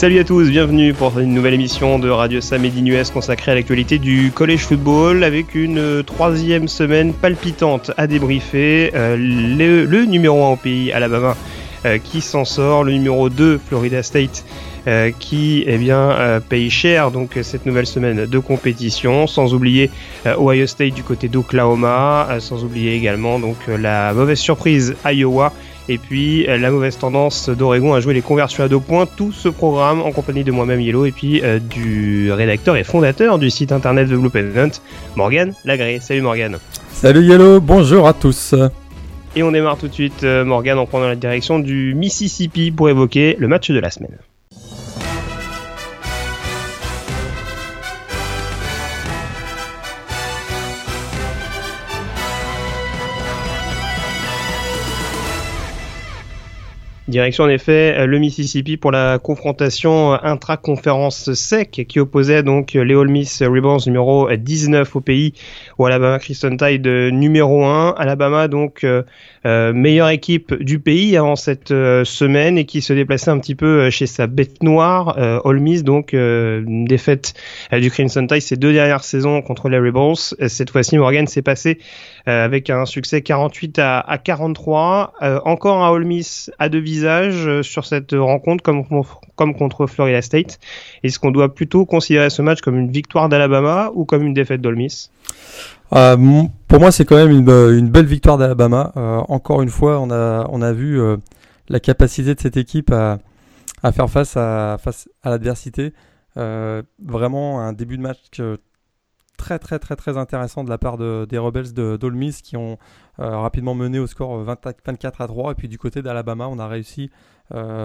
Salut à tous, bienvenue pour une nouvelle émission de Radio Sam et d'Inues consacrée à l'actualité du collège football avec une troisième semaine palpitante à débriefer. Le numéro 1 au pays, Alabama, qui s'en sort, le numéro 2, Florida State, qui paye cher donc cette nouvelle semaine de compétition, sans oublier Ohio State du côté d'Oklahoma, sans oublier également donc la mauvaise surprise Iowa et puis la mauvaise tendance d'Oregon à jouer les conversions à 2 points. Tout ce programme en compagnie de moi-même Yellow et puis du rédacteur et fondateur du site internet de Blue Pennant, Morgan Lagré. Salut Morgan. Salut Yellow, bonjour à tous. Et on démarre tout de suite Morgan en prenant la direction du Mississippi pour évoquer le match de la semaine. Direction en effet le Mississippi pour la confrontation intra-conférence SEC qui opposait donc les Ole Miss Rebels numéro 19 au pays au Alabama Crimson Tide numéro 1. Alabama donc meilleure équipe du pays avant cette semaine et qui se déplaçait un petit peu chez sa bête noire. Ole Miss donc une défaite du Crimson Tide ces 2 dernières saisons contre les Rebels. Cette fois-ci Morgan s'est passé avec un succès 48-43. Encore un Ole Miss à 2 visages sur cette rencontre comme contre Florida State. Est-ce qu'on doit plutôt considérer ce match comme une victoire d'Alabama ou comme une défaite d'Ole Miss ? Pour moi, c'est quand même une belle victoire d'Alabama. Encore une fois, on a vu la capacité de cette équipe à faire face à l'adversité. Vraiment un début de match très très très très intéressant de la part des Rebels d'Ole Miss qui ont rapidement mené au score 24-3 et puis du côté d'Alabama on a réussi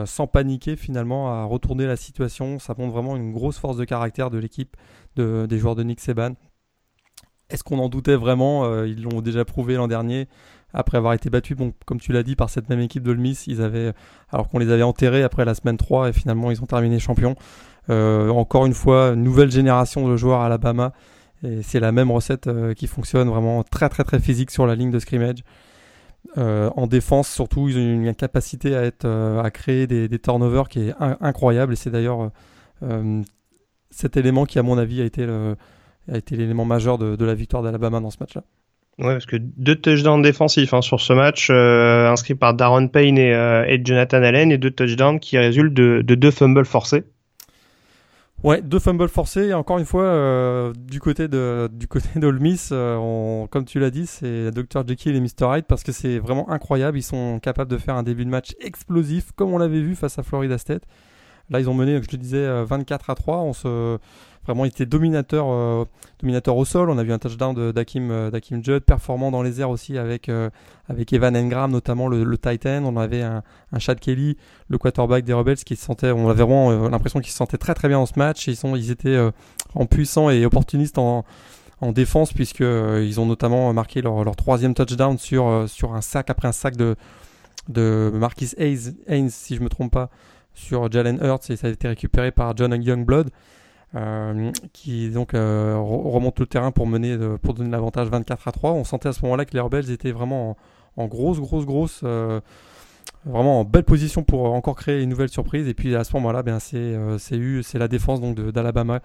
sans paniquer finalement à retourner la situation. Ça montre vraiment une grosse force de caractère de l'équipe des joueurs de Nick Saban. Est-ce qu'on en doutait vraiment ? Ils l'ont déjà prouvé l'an dernier après avoir été battus, bon, comme tu l'as dit, par cette même équipe d'Ole Miss, alors qu'on les avait enterrés après la semaine 3 et finalement ils ont terminé champions. Encore une fois, nouvelle génération de joueurs à Alabama. Et c'est la même recette qui fonctionne vraiment très très très physique sur la ligne de scrimmage. En défense surtout, ils ont une capacité à créer des turnovers qui est incroyable. Et c'est d'ailleurs cet élément qui à mon avis a été l'élément majeur de la victoire d'Alabama dans ce match-là. Ouais, parce que 2 touchdowns défensifs sur ce match, inscrits par Darren Payne et Jonathan Allen, et 2 touchdowns qui résultent de 2 fumbles forcés. Ouais, 2 fumbles forcés et encore une fois du côté d'Ole Miss, comme tu l'as dit, c'est Dr. Jekyll et Mr. Hyde parce que c'est vraiment incroyable. Ils sont capables de faire un début de match explosif comme on l'avait vu face à Florida State. Là, ils ont mené, comme je te disais, 24-3. Vraiment, ils étaient dominateurs au sol. On a vu un touchdown d'Hakeem Judd, performant dans les airs aussi avec Evan Engram, notamment le tight end. On avait un Chad Kelly, le quarterback des Rebels, on avait vraiment l'impression qu'ils se sentaient très très bien dans ce match. Ils étaient en puissants et opportunistes en défense, puisqu'ils ont notamment marqué leur 3e touchdown sur un sac, après un sac de Marquise Haynes, si je ne me trompe pas, sur Jalen Hurts, et ça a été récupéré par John Youngblood. Qui donc remonte le terrain pour donner l'avantage 24-3. On sentait à ce moment-là que les Rebels étaient vraiment en grosse, vraiment en belle position pour encore créer une nouvelle surprise. Et puis à ce moment-là, c'est la défense donc d'Alabama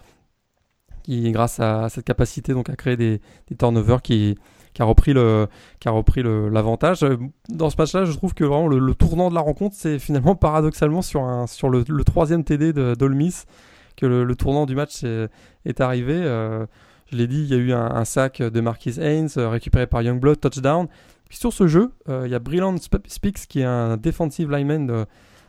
qui, grâce à cette capacité donc à créer des turnovers, qui a repris l'avantage. Dans ce match-là, je trouve que vraiment le tournant de la rencontre, c'est finalement paradoxalement sur le 3e TD d'Ole Miss. Que le tournant du match est arrivé. Je l'ai dit, il y a eu un sac de Marquise Haynes récupéré par Youngblood, touchdown. Puis sur ce jeu, il y a Brylan Speaks qui est un defensive lineman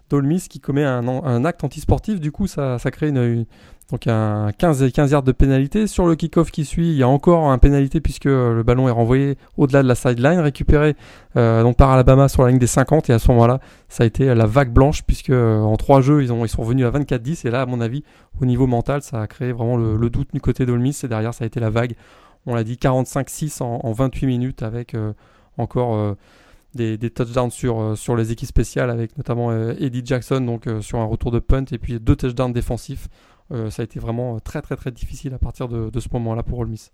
d'Ole Miss qui commet un acte antisportif. Du coup, ça crée donc un 15 yards de pénalité. Sur le kick-off qui suit, il y a encore un pénalité puisque le ballon est renvoyé au-delà de la sideline, récupéré donc par Alabama sur la ligne des 50. Et à ce moment-là, ça a été la vague blanche puisque en 3 jeux, ils sont revenus à 24-10. Et là, à mon avis, au niveau mental, ça a créé vraiment le doute du côté d'Ole Miss. Et derrière, ça a été la vague, on l'a dit, 45-6 en 28 minutes avec encore... Des touchdowns sur les équipes spéciales avec notamment Eddie Jackson donc sur un retour de punt et puis 2 touchdowns défensifs. Ça a été vraiment très très très difficile à partir de ce moment-là pour Ole Miss.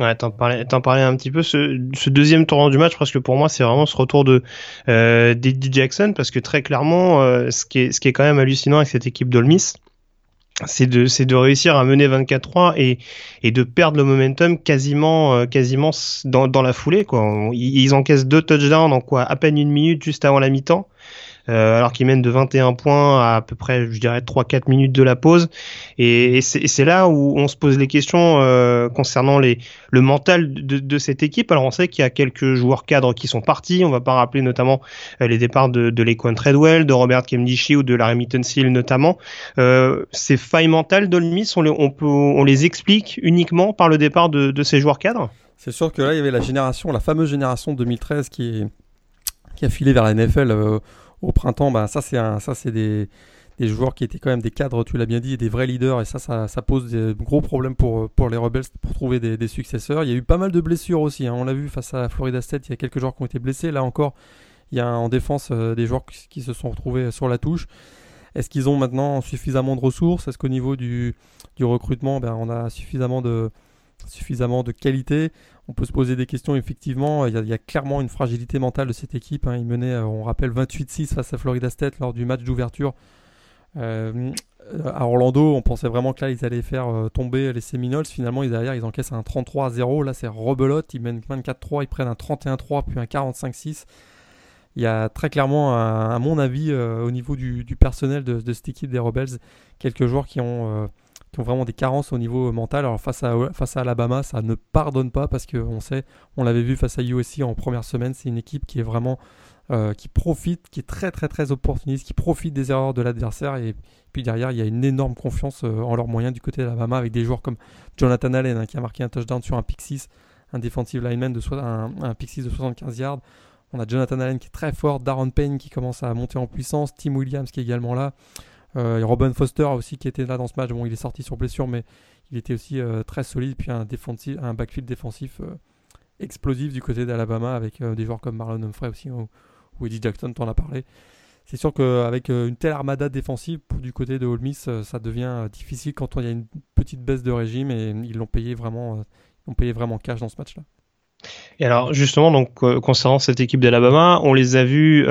Ouais, t'en parlais un petit peu, ce 2e tournant du match, parce que pour moi c'est vraiment ce retour d'Eddie Jackson, parce que très clairement ce qui est quand même hallucinant avec cette équipe d'Ole Miss, c'est de réussir à mener 24-3 et de perdre le momentum quasiment dans la foulée, quoi. Ils encaissent 2 touchdowns en quoi, à peine une minute juste avant la mi-temps, alors qu'ils mènent de 21 points à peu près, je dirais, 3-4 minutes de la pause. Et c'est là où on se pose les questions concernant le mental de cette équipe. Alors on sait qu'il y a quelques joueurs cadres qui sont partis. On va pas rappeler notamment les départs de Laquan Treadwell, de Robert Kemdichi ou de Laremy Tunsil notamment. Ces failles mentales d'Ole Miss, on les explique uniquement par le départ de ces joueurs cadres. C'est sûr que là, il y avait la fameuse génération 2013 qui a filé vers la NFL au printemps. C'est des joueurs qui étaient quand même des cadres, tu l'as bien dit, des vrais leaders, et ça pose des gros problèmes pour les Rebels pour trouver des successeurs. Il y a eu pas mal de blessures aussi, hein. On l'a vu face à Florida State, il y a quelques joueurs qui ont été blessés. Là encore, il y a en défense des joueurs qui se sont retrouvés sur la touche. Est-ce qu'ils ont maintenant suffisamment de ressources ? Est-ce qu'au niveau du recrutement, on a suffisamment de qualité ? On peut se poser des questions, effectivement. Il y a clairement une fragilité mentale de cette équipe, hein. Ils menaient, on rappelle, 28-6 face à Florida State lors du match d'ouverture à Orlando. On pensait vraiment que là ils allaient faire tomber les Seminoles. Finalement, derrière ils encaissent un 33-0. Là, c'est rebelote. Ils mènent 24-3, ils prennent un 31-3 puis un 45-6. Il y a très clairement, à mon avis, au niveau du personnel de cette équipe des Rebels, quelques joueurs qui ont vraiment des carences au niveau mental. Alors face à Alabama, ça ne pardonne pas, parce qu'on sait, on l'avait vu face à USC en première semaine, c'est une équipe qui est vraiment qui profite, qui est très très très opportuniste, qui profite des erreurs de l'adversaire, et puis derrière il y a une énorme confiance en leurs moyens du côté d'Alabama, avec des joueurs comme Jonathan Allen, hein, qui a marqué un touchdown sur un pick 6, un defensive lineman un pick 6 de 75 yards. On a Jonathan Allen qui est très fort, Daron Payne qui commence à monter en puissance, Tim Williams qui est également là. Robin Foster aussi qui était là dans ce match. Bon, il est sorti sur blessure, mais il était aussi très solide. Puis un backfield défensif explosif du côté d'Alabama, avec des joueurs comme Marlon Humphrey aussi, ou Eddie Jackson, t'en as parlé. C'est sûr qu'avec une telle armada défensive du côté de Ole Miss, ça devient difficile quand il y a une petite baisse de régime, et ils l'ont payé vraiment, cash dans ce match-là. Et alors justement, donc concernant cette équipe d'Alabama, on les a vus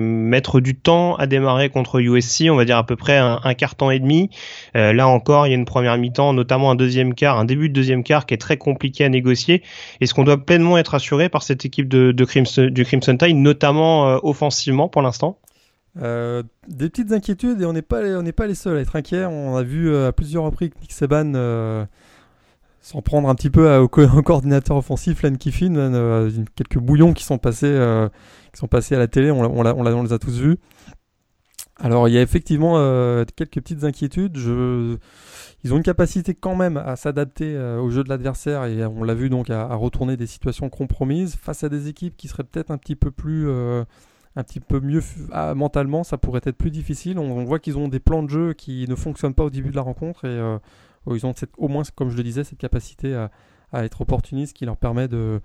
mettre du temps à démarrer contre USC, on va dire à peu près un quart temps et demi. Là encore, il y a une première mi-temps, notamment un début de deuxième quart qui est très compliqué à négocier. Est-ce qu'on doit pleinement être assuré par cette équipe du Crimson Tide, notamment offensivement pour l'instant ? Des petites inquiétudes, et on n'est pas les seuls à être inquiets. On a vu à plusieurs reprises que Nick Saban s'en prendre un petit peu au coordinateur offensif, Lane Kiffin, quelques bouillons qui sont passés à la télé, on les a tous vus. Alors il y a effectivement quelques petites inquiétudes. Ils ont une capacité quand même à s'adapter au jeu de l'adversaire, et on l'a vu donc à retourner des situations compromises face à des équipes qui seraient peut-être un petit peu mieux mentalement. Ça pourrait être plus difficile. On voit qu'ils ont des plans de jeu qui ne fonctionnent pas au début de la rencontre, et ils ont au moins, comme je le disais, cette capacité à être opportuniste qui leur permet de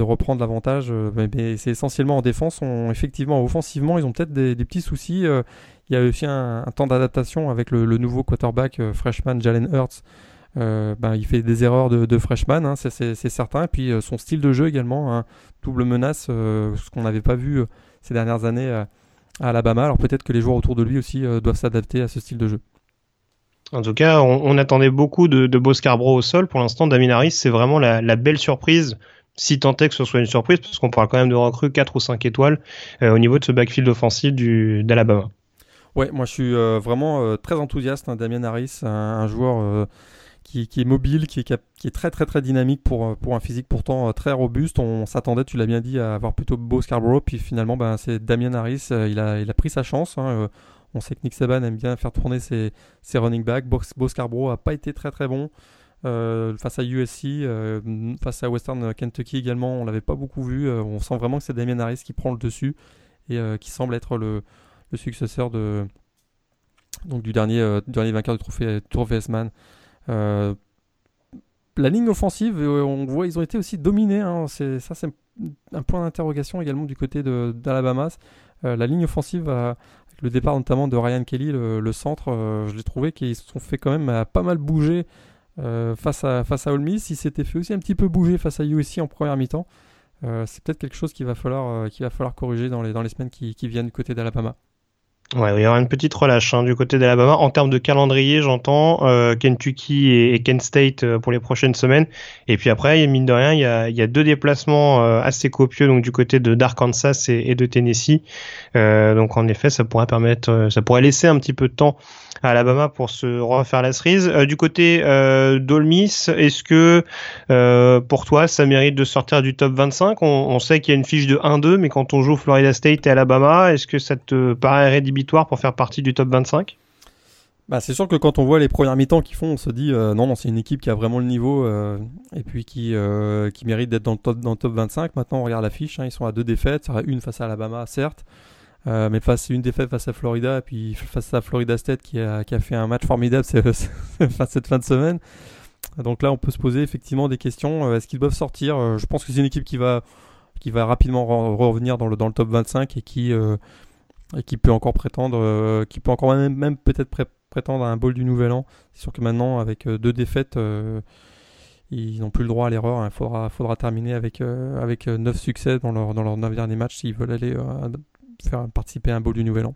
reprendre l'avantage. Mais c'est essentiellement en défense. Effectivement, offensivement, ils ont peut-être des petits soucis. Il y a aussi un temps d'adaptation avec le nouveau quarterback freshman Jalen Hurts. Il fait des erreurs de freshman, hein, c'est certain. Et puis son style de jeu également, hein, double menace, ce qu'on n'avait pas vu ces dernières années à Alabama. Alors peut-être que les joueurs autour de lui aussi doivent s'adapter à ce style de jeu. En tout cas, on attendait beaucoup de Bo Scarborough au sol. Pour l'instant, Damien Harris, c'est vraiment la belle surprise, si tant est que ce soit une surprise, parce qu'on parle quand même de recrues 4 ou 5 étoiles au niveau de ce backfield offensif d'Alabama. Ouais, moi je suis vraiment très enthousiaste, hein. Damien Harris, un joueur qui est mobile, qui est très très très dynamique pour un physique pourtant très robuste. On s'attendait, tu l'as bien dit, à avoir plutôt Bo Scarborough, puis finalement c'est Damien Harris, il a pris sa chance, hein. On sait que Nick Saban aime bien faire tourner ses running backs. Bo Scarborough n'a pas été très très bon face à USC, face à Western Kentucky également, on ne l'avait pas beaucoup vu. On sent vraiment que c'est Damien Harris qui prend le dessus, et qui semble être le successeur du dernier vainqueur du trophée S-Man. La ligne offensive, on voit, ils ont été aussi dominés, hein. C'est un point d'interrogation également du côté d'Alabama. La ligne offensive a... Le départ notamment de Ryan Kelly, le centre, je l'ai trouvé qu'ils se sont fait quand même pas mal bouger face à Ole Miss. Ils s'étaient fait aussi un petit peu bouger face à USC en première mi-temps. C'est peut-être quelque chose qu'il va falloir corriger dans les semaines qui viennent du côté d'Alabama. Ouais, il va y avoir une petite relâche du côté d'Alabama. En termes de calendrier, j'entends Kentucky et Kent State pour les prochaines semaines. Et puis après, mine de rien, il y a deux déplacements assez copieux donc du côté d'Arkansas et de Tennessee. Donc en effet, ça pourrait laisser un petit peu de temps à Alabama pour se refaire la cerise. Du côté d'Ole Miss, est-ce que pour toi, ça mérite de sortir du top 25 ? On sait qu'il y a une fiche de 1-2, mais quand on joue Florida State et Alabama, est-ce que ça te paraît rédhibitoire pour faire partie du top 25 ? Bah, c'est sûr que quand on voit les premières mi-temps qu'ils font, on se dit non, c'est une équipe qui a vraiment le niveau et puis qui mérite d'être dans le top 25. Maintenant, on regarde la fiche, ils sont à 2 défaites, une face à Alabama, certes, mais une défaite face à Florida, et puis face à Florida State qui a fait un match formidable cette fin de semaine. Donc là, on peut se poser effectivement des questions. Est-ce qu'ils doivent sortir ? Je pense que c'est une équipe qui va rapidement revenir dans le top 25 et qui peut encore prétendre, prétendre à un bowl du Nouvel An. C'est sûr que maintenant, avec 2 défaites, ils n'ont plus le droit à l'erreur. Il faudra terminer avec 9 succès dans leurs 9 derniers matchs s'ils veulent aller participer à un bowl du Nouvel An.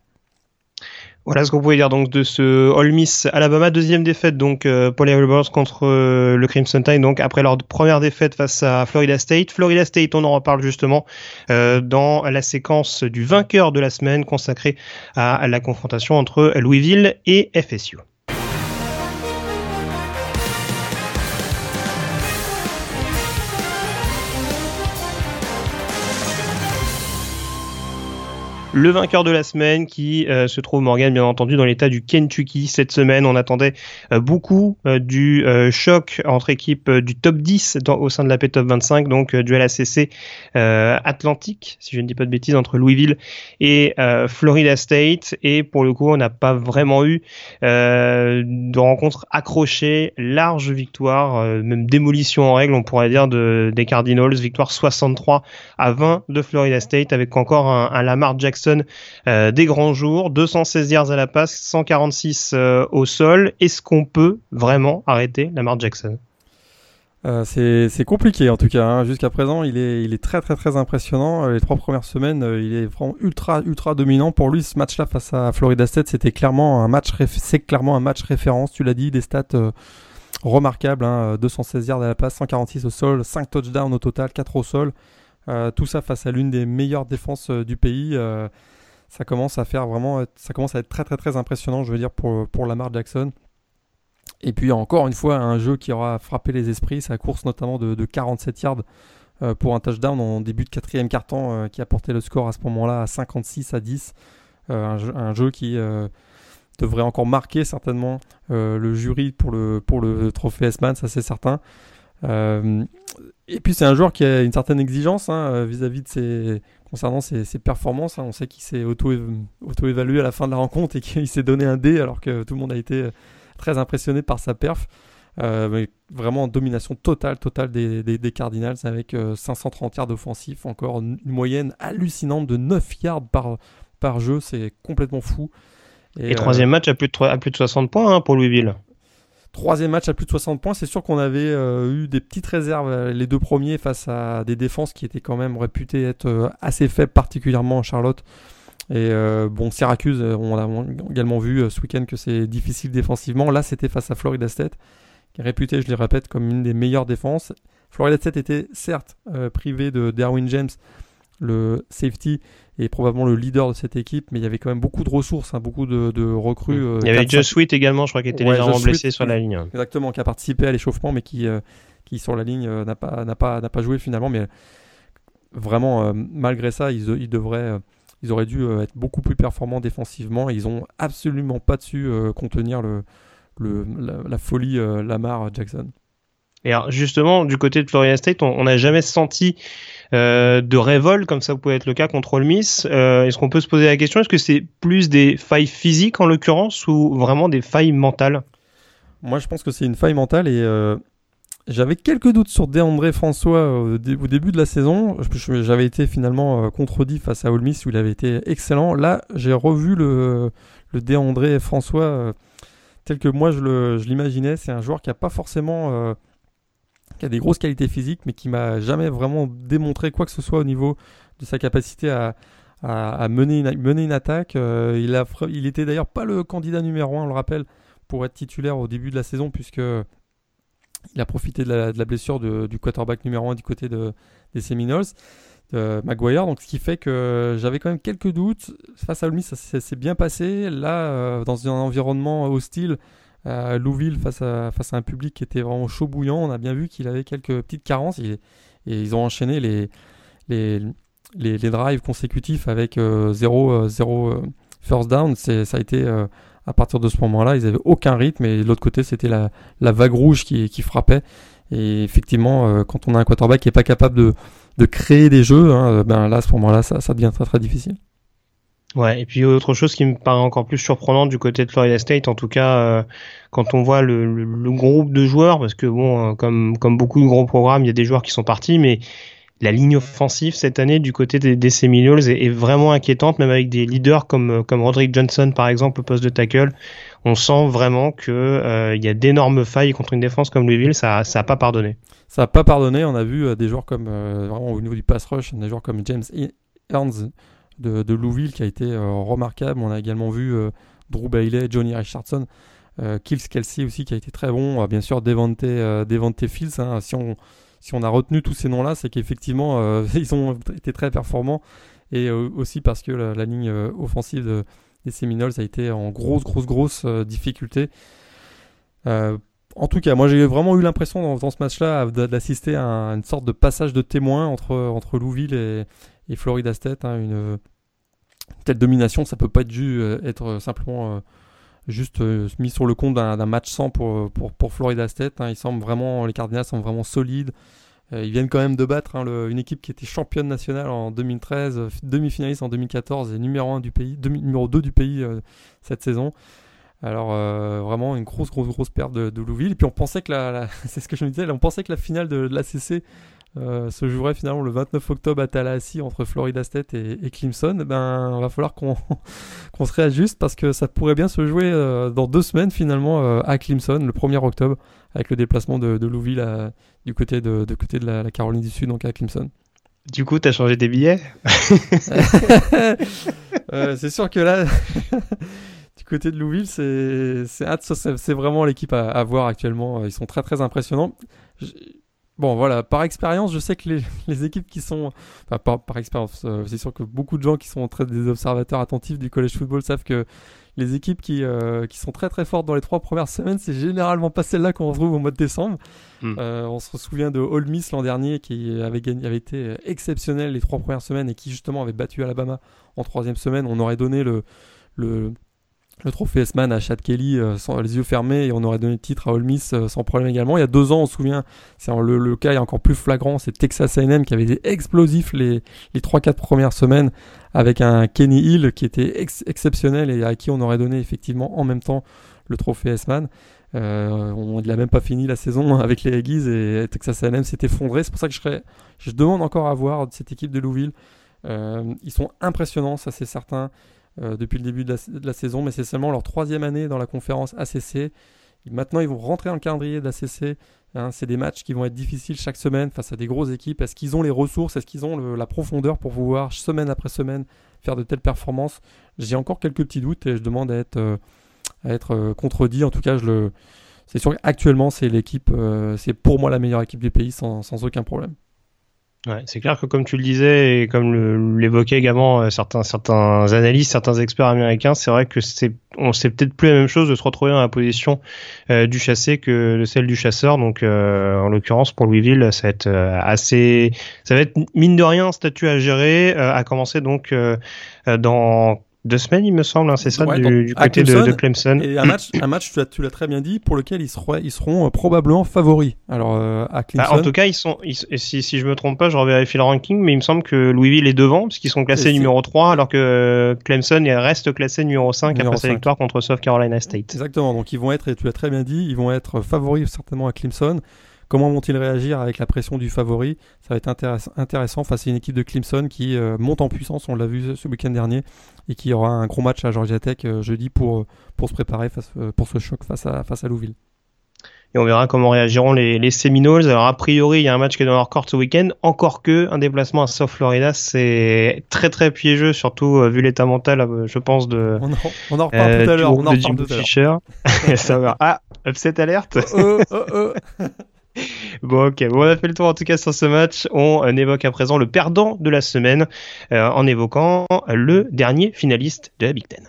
Voilà ce qu'on pouvait dire donc de ce Ole Miss Alabama, deuxième défaite donc pour les Rebels contre le Crimson Tide, donc après leur première défaite face à Florida State, on en reparle justement dans la séquence du vainqueur de la semaine consacrée à la confrontation entre Louisville et FSU. Le vainqueur de la semaine qui se trouve, Morgan, bien entendu, dans l'état du Kentucky cette semaine. On attendait beaucoup du choc entre équipes du top 10 au sein de l'AP Top 25, donc duel ACC Atlantique, si je ne dis pas de bêtises, entre Louisville et Florida State. Et pour le coup, on n'a pas vraiment eu de rencontre accrochée, large victoire, même démolition en règle, on pourrait dire, des Cardinals. Victoire 63-20 de Florida State, avec encore un Lamar Jackson des grands jours, 216 yards à la passe, 146 au sol. Est-ce qu'on peut vraiment arrêter Lamar Jackson ? C'est compliqué en tout cas. Jusqu'à présent, il est très très très impressionnant. Les 3 premières semaines, il est vraiment ultra ultra dominant. Pour lui, ce match-là face à Florida State, c'est clairement un match référence. Tu l'as dit, des stats remarquables. 216 yards à la passe, 146 au sol, 5 touchdowns au total, 4 au sol. Tout ça face à l'une des meilleures défenses du pays, ça commence à être très très très impressionnant, je veux dire, pour Lamar Jackson. Et puis encore une fois, un jeu qui aura frappé les esprits, sa course notamment de 47 yards pour un touchdown en début de 4e quart-temps qui a porté le score à ce moment-là à 56-10. Un jeu qui devrait encore marquer certainement le jury pour le trophée Heisman, ça c'est certain. Et puis c'est un joueur qui a une certaine exigence vis-à-vis de concernant ses performances. On sait qu'il s'est auto-évalué à la fin de la rencontre et qu'il s'est donné un D alors que tout le monde a été très impressionné par sa perf. Mais vraiment en domination totale des Cardinals avec 530 yards offensifs, encore une moyenne hallucinante de 9 yards par jeu, c'est complètement fou. Et troisième match à plus de 60 points pour Louisville. Troisième match à plus de 60 points, c'est sûr qu'on avait eu des petites réserves les 2 premiers face à des défenses qui étaient quand même réputées être assez faibles, particulièrement en Charlotte. Et Syracuse, on a également vu ce week-end que c'est difficile défensivement. Là, c'était face à Florida State, qui est réputée, je le répète, comme une des meilleures défenses. Florida State était certes privé de Derwin James, le safety est probablement le leader de cette équipe, mais il y avait quand même beaucoup de ressources, beaucoup de recrues. Il y avait Josh Sweat également, je crois, qui était légèrement blessé sur la ligne. Exactement, qui a participé à l'échauffement, mais qui sur la ligne n'a pas joué finalement. Mais vraiment, malgré ça, ils auraient dû être beaucoup plus performants défensivement. Et ils n'ont absolument pas su contenir la folie Lamar Jackson. Et alors justement, du côté de Florida State, on n'a jamais senti de révolte comme ça pouvait être le cas contre Ole Miss. Est-ce qu'on peut se poser la question, est-ce que c'est plus des failles physiques en l'occurrence ou vraiment des failles mentales ? Moi, je pense que c'est une faille mentale et j'avais quelques doutes sur Deandre François au début de la saison. J'avais été finalement contredit face à Ole Miss où il avait été excellent. Là, j'ai revu le Deandre François tel que moi je l'imaginais. C'est un joueur qui n'a pas forcément... qui a des grosses qualités physiques, mais qui m'a jamais vraiment démontré quoi que ce soit au niveau de sa capacité à, à mener une attaque. Il était d'ailleurs pas le candidat numéro 1, on le rappelle, pour être titulaire au début de la saison, puisque il a profité de la blessure du quarterback numéro 1 du côté des Seminoles, Maguire. Donc, ce qui fait que j'avais quand même quelques doutes. Face à Ole Miss, ça s'est bien passé. Là, dans un environnement hostile, à Louisville, face à un public qui était vraiment chaud bouillant, on a bien vu qu'il avait quelques petites carences. Et ils ont enchaîné les drives consécutifs avec 0 first down. Ça a été, à partir de ce moment-là, ils n'avaient aucun rythme. Et de l'autre côté, c'était la vague rouge qui frappait. Et effectivement, quand on a un quarterback qui n'est pas capable de créer des jeux, là, à ce moment-là, ça devient très, très difficile. Ouais, et puis autre chose qui me paraît encore plus surprenante du côté de Florida State, en tout cas quand on voit le groupe de joueurs, parce que bon, comme beaucoup de gros programmes, il y a des joueurs qui sont partis, mais la ligne offensive cette année du côté des Seminoles est vraiment inquiétante, même avec des leaders comme Roderick Johnson par exemple au poste de tackle. On sent vraiment que y a d'énormes failles contre une défense comme Louisville, ça a pas pardonné. Ça a pas pardonné. On a vu des joueurs comme vraiment au niveau du pass rush, des joueurs comme James Ernst de Louisville qui a été remarquable. On a également vu Drew Bailey, Johnny Richardson, Kills Kelsey aussi qui a été très bon, bien sûr Devante Fields, hein. Si on a retenu tous ces noms-là, c'est qu'effectivement ils ont été très performants, et aussi parce que la ligne offensive des Seminoles a été en grosse difficulté. En tout cas, moi j'ai vraiment eu l'impression dans ce match-là d'assister à une sorte de passage de témoin entre Louisville et Florida State, hein, une telle domination, ça peut pas être être simplement juste mis sur le compte d'un match 100 pour Florida State, hein. Les Cardinals semblent vraiment solides. Ils viennent quand même de battre une équipe qui était championne nationale en 2013, demi-finaliste en 2014 et numéro 1 du pays, numéro 2 du pays cette saison. Alors vraiment une grosse perte de Louisville. Et puis on pensait que c'est ce que je me disais, on pensait que la finale de l'ACC se jouerait finalement le 29 octobre à Tallahassee entre Florida State et Clemson. Il va falloir qu'on se réajuste, parce que ça pourrait bien se jouer dans 2 semaines finalement à Clemson, le 1er octobre, avec le déplacement de Louisville du côté de la Caroline du Sud, donc à Clemson. Du coup, t'as changé tes billets ? C'est sûr que là, du côté de Louisville, c'est vraiment l'équipe à voir actuellement. Ils sont très très impressionnants. Bon, voilà, par expérience, je sais que les équipes qui sont... Enfin, par expérience, c'est sûr que beaucoup de gens qui sont des observateurs attentifs du college football savent que les équipes qui sont très très fortes dans les 3 premières semaines, c'est généralement pas celles-là qu'on retrouve au mois de décembre. On se souvient de Ole Miss l'an dernier, qui avait été exceptionnel les 3 premières semaines et qui justement avait battu Alabama en 3e semaine. On aurait donné le trophée S-Man à Chad Kelly sans les yeux fermés, et on aurait donné le titre à Ole Miss sans problème également. Il y a 2 ans, on se souvient, c'est le cas est encore plus flagrant, c'est Texas A&M qui avait été explosif les 3-4 premières semaines avec un Kenny Hill qui était exceptionnel et à qui on aurait donné effectivement en même temps le trophée S-Man. Il n'a même pas fini la saison avec les Aggies et Texas A&M s'est effondré. C'est pour ça que je demande encore à voir cette équipe de Louisville. Ils sont impressionnants, ça c'est certain. Depuis le début de la saison, mais c'est seulement leur 3e année dans la conférence ACC. Et maintenant, ils vont rentrer dans le calendrier de l'ACC. C'est des matchs qui vont être difficiles chaque semaine face à des grosses équipes. Est-ce qu'ils ont les ressources ? Est-ce qu'ils ont la profondeur pour pouvoir, semaine après semaine, faire de telles performances ? J'ai encore quelques petits doutes et je demande à être contredit. En tout cas, c'est sûr qu'actuellement, c'est pour moi la meilleure équipe du pays sans aucun problème. Ouais, c'est clair que comme tu le disais et comme l'évoquaient également certains analystes, certains experts américains, c'est vrai que c'est peut-être plus la même chose de se retrouver dans la position du chassé que de celle du chasseur. Donc en l'occurrence pour Louisville, ça va être mine de rien un statut à gérer, à commencer donc dans 2 semaines, il me semble, hein, c'est ça, ouais, du côté de Clemson. Et un match, tu l'as très bien dit, pour lequel ils seront probablement favoris. Alors à Clemson. Bah, en tout cas, ils sont. Si je me trompe pas, je revérifie le ranking, mais il me semble que Louisville est devant, parce qu'ils sont classés numéro 3, alors que Clemson reste classé numéro 5 après sa victoire contre South Carolina State. Exactement. Donc ils vont être, et tu l'as très bien dit, ils vont être favoris certainement à Clemson. Comment vont-ils réagir avec la pression du favori ? Ça va être intéressant face à une équipe de Clemson qui monte en puissance, on l'a vu ce week-end dernier, et qui aura un gros match à Georgia Tech jeudi pour se préparer pour ce choc face à Louisville. et on verra comment réagiront les Seminoles. Alors a priori, il y a un match qui est dans leur court ce week-end, encore que un déplacement à South Florida, c'est très très piégeux, surtout vu l'état mental, je pense, de... On en reparle tout à l'heure, on en reparle tout à l'heure. Ça va. Ah, upset alerte. Bon, ok, bon, on a fait le tour en tout cas sur ce match. On évoque à présent le perdant de la semaine en évoquant le dernier finaliste de la Big Ten.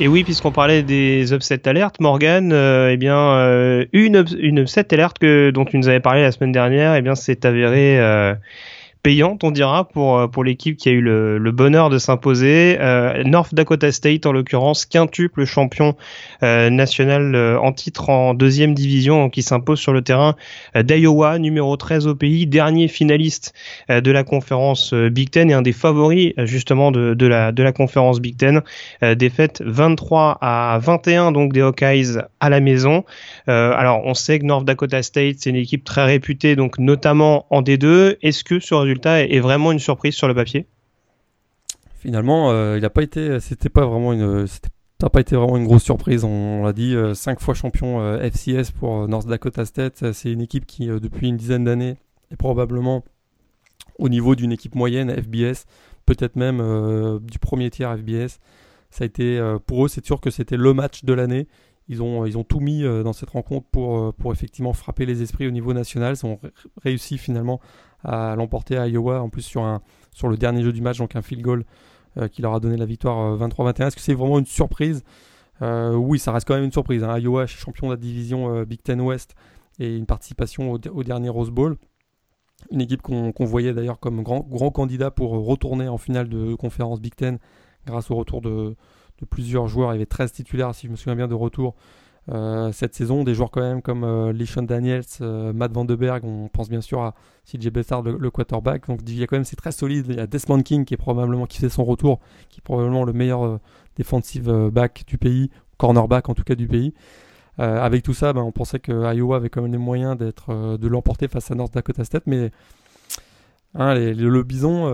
Et oui, puisqu'on parlait des upset alertes, Morgan, une upset alerte dont tu nous avais parlé la semaine dernière, eh bien, s'est avérée payante, on dira, pour l'équipe qui a eu le bonheur de s'imposer. North Dakota State, en l'occurrence, quintuple champion national en titre en deuxième division, qui s'impose sur le terrain d'Iowa, numéro 13 au pays, dernier finaliste de la conférence Big Ten et un des favoris justement de la conférence Big Ten. Défaite 23-21 donc des Hawkeyes à la maison. Alors on sait que North Dakota State, c'est une équipe très réputée, donc notamment en D2. Est-ce que ce résultat est vraiment une surprise sur le papier? Finalement, ça n'a pas été vraiment une grosse surprise, on l'a dit, 5 fois champion FCS pour North Dakota State. C'est une équipe qui, depuis une dizaine d'années, est probablement au niveau d'une équipe moyenne FBS, peut-être même du premier tiers FBS. Ça a été, pour eux, c'est sûr que c'était le match de l'année. Ils ont tout mis dans cette rencontre pour effectivement frapper les esprits au niveau national. Ils ont réussi finalement à l'emporter à Iowa, en plus sur le dernier jeu du match, donc un field goal qui leur a donné la victoire 23-21. Est-ce que c'est vraiment une surprise ? Oui, ça reste quand même une surprise, hein. Iowa, champion de la division Big Ten West, et une participation au dernier Rose Bowl. Une équipe qu'on voyait d'ailleurs comme grand candidat pour retourner en finale de conférence Big Ten grâce au retour de plusieurs joueurs. Il y avait 13 titulaires, si je me souviens bien, de retour cette saison. Des joueurs quand même comme Leishon Daniels, Matt Vandenberg, on pense bien sûr à CJ Beathard, le quarterback. Donc il y a quand même, c'est très solide. Il y a Desmond King qui fait son retour, qui est probablement le meilleur defensive back du pays, cornerback en tout cas du pays. Avec tout ça, on pensait que Iowa avait quand même les moyens de l'emporter face à North Dakota State, mais le Bison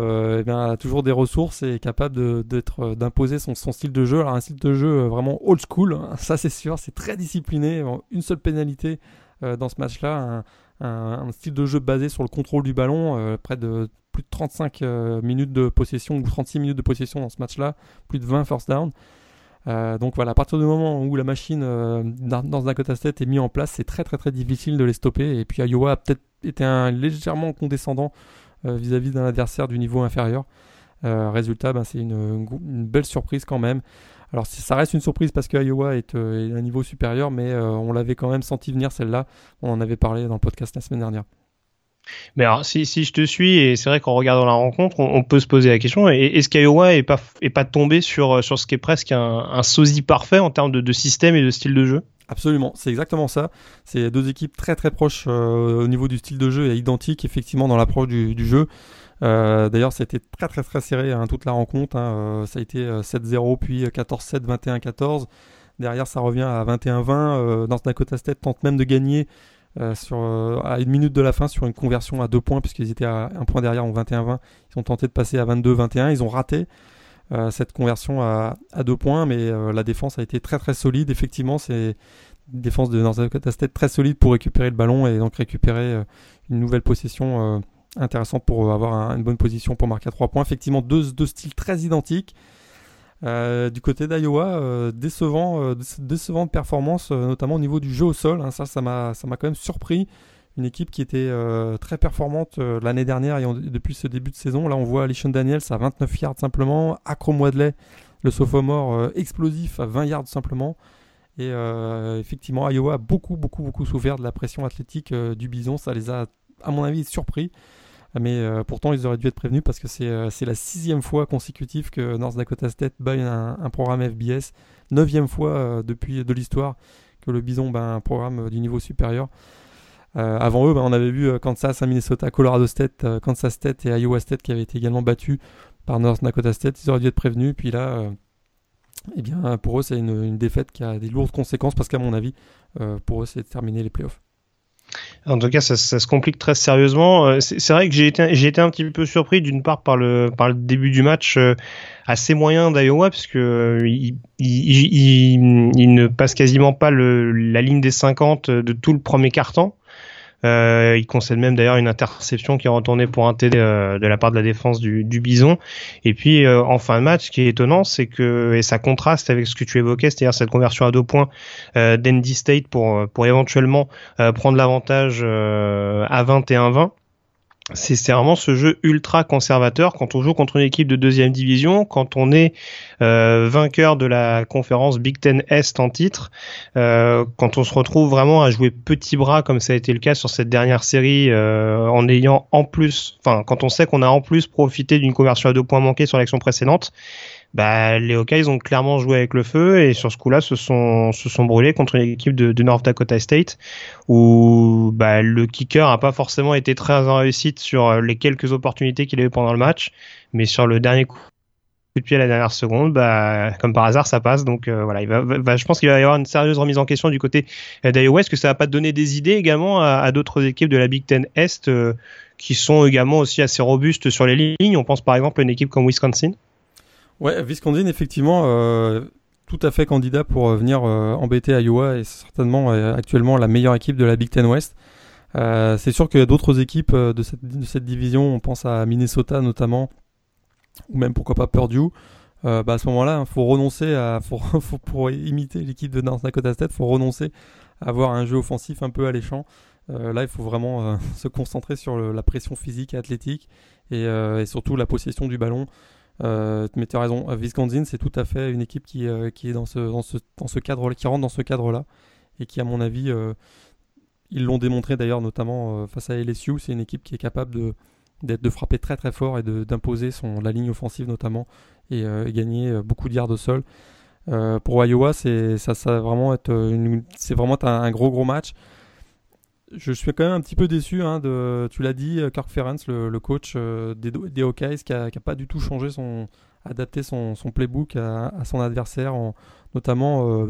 a toujours des ressources et est capable d'imposer son style de jeu. Alors un style de jeu vraiment old school, hein, ça c'est sûr, c'est très discipliné. Une seule pénalité dans ce match-là, un style de jeu basé sur le contrôle du ballon, près de plus de 35 minutes de possession ou 36 minutes de possession dans ce match-là, plus de 20 first down. Donc voilà, à partir du moment où la machine dans Dakota State est mise en place, c'est très très très difficile de les stopper. Et puis Iowa a peut-être été légèrement condescendant vis-à-vis d'un adversaire du niveau inférieur. Résultat, c'est une belle surprise quand même. Alors ça reste une surprise parce que Iowa est à un niveau supérieur, mais on l'avait quand même senti venir celle-là. On en avait parlé dans le podcast la semaine dernière. Mais alors, si je te suis, et c'est vrai qu'en regardant la rencontre, on peut se poser la question, est-ce qu'Iowa n'est pas tombé sur ce qui est presque un sosie parfait en termes de système et de style de jeu ? Absolument, c'est exactement ça. C'est deux équipes très très proches au niveau du style de jeu et identiques effectivement dans l'approche du jeu. D'ailleurs, ça a été très très très serré toute la rencontre. Ça a été 7-0 puis 14-7, 21-14. Derrière, ça revient à 21-20. North Dakota State tente même de gagner à une minute de la fin sur une conversion à 2 points puisqu'ils étaient à 1 point derrière en 21-20. Ils ont tenté de passer à 22-21. Ils ont raté cette conversion à 2 points, mais la défense a été très très solide. Effectivement, c'est une défense de North Dakota State très solide pour récupérer le ballon et donc récupérer une nouvelle possession intéressante pour avoir une bonne position pour marquer à 3 points. Effectivement, deux styles très identiques. Du côté d'Iowa, décevante performance, notamment au niveau du jeu au sol, hein. Ça m'a quand même surpris. Une équipe qui était très performante l'année dernière et depuis ce début de saison. Là, on voit Leishon Daniels à 29 yards simplement. Akrom Wadley, le sophomore explosif, à 20 yards simplement. Et effectivement, Iowa a beaucoup, beaucoup, beaucoup souffert de la pression athlétique du Bison. Ça les a, à mon avis, surpris. Mais pourtant, ils auraient dû être prévenus parce que c'est la 6e fois consécutive que North Dakota State bat un programme FBS. 9e fois depuis de l'histoire que le Bison bat un programme du niveau supérieur. Avant eux, on avait vu Kansas, Minnesota, Colorado State, Kansas State et Iowa State qui avaient été également battus par North Dakota State. Ils auraient dû être prévenus. Puis là, pour eux, c'est une défaite qui a des lourdes conséquences parce qu'à mon avis, pour eux, c'est de terminer les playoffs. En tout cas, ça se complique très sérieusement. C'est vrai que j'ai été un petit peu surpris d'une part par le début du match assez moyen d'Iowa, parce que il ne passe quasiment pas la ligne des 50 de tout le premier quart-temps. Il concède même d'ailleurs une interception qui est retournée pour un TD de la part de la défense du Bison. Et puis en fin de match, ce qui est étonnant, c'est que, et ça contraste avec ce que tu évoquais, c'est-à-dire cette conversion à 2 points d'Ndy State pour éventuellement prendre l'avantage à 21-20. C'est vraiment ce jeu ultra conservateur quand on joue contre une équipe de 2e division, quand on est vainqueur de la conférence Big Ten Est en titre, quand on se retrouve vraiment à jouer petit bras comme ça a été le cas sur cette dernière série, en ayant en plus, enfin quand on sait qu'on a en plus profité d'une conversion à 2 points manqués sur l'action précédente. Bah, les Hawkeyes ont clairement joué avec le feu et sur ce coup-là se sont brûlés contre une équipe de North Dakota State où bah, le kicker a pas forcément été très en réussite sur les quelques opportunités qu'il a eu pendant le match, mais sur le dernier coup de pied à la dernière seconde, bah, comme par hasard ça passe. Donc voilà, je pense qu'il va y avoir une sérieuse remise en question du côté d'Iowa. Est-ce que ça va pas donner des idées également à d'autres équipes de la Big Ten Est qui sont également aussi assez robustes sur les lignes? On pense par exemple à une équipe comme Wisconsin. Ouais, Wisconsin effectivement tout à fait candidat pour venir embêter Iowa et certainement actuellement la meilleure équipe de la Big Ten West. C'est sûr qu'il y a d'autres équipes de cette division, on pense à Minnesota notamment, ou même pourquoi pas Purdue. À ce moment-là, faut renoncer pour imiter l'équipe de North Dakota State, faut renoncer à avoir un jeu offensif un peu alléchant. Là, il faut vraiment se concentrer sur la pression physique et athlétique et surtout la possession du ballon. Mais tu as raison, Wisconsin c'est tout à fait une équipe qui est dans ce cadre, qui rentre dans ce cadre là et qui à mon avis ils l'ont démontré d'ailleurs notamment face à LSU. C'est une équipe qui est capable de frapper très très fort et d'imposer la ligne offensive notamment et gagner beaucoup de yards au sol. Pour Iowa c'est vraiment un gros match. Je suis quand même un petit peu déçu, tu l'as dit, Kirk Ferentz, le coach des Hawkeyes, qui n'a pas du tout changé adapté son playbook à son adversaire, notamment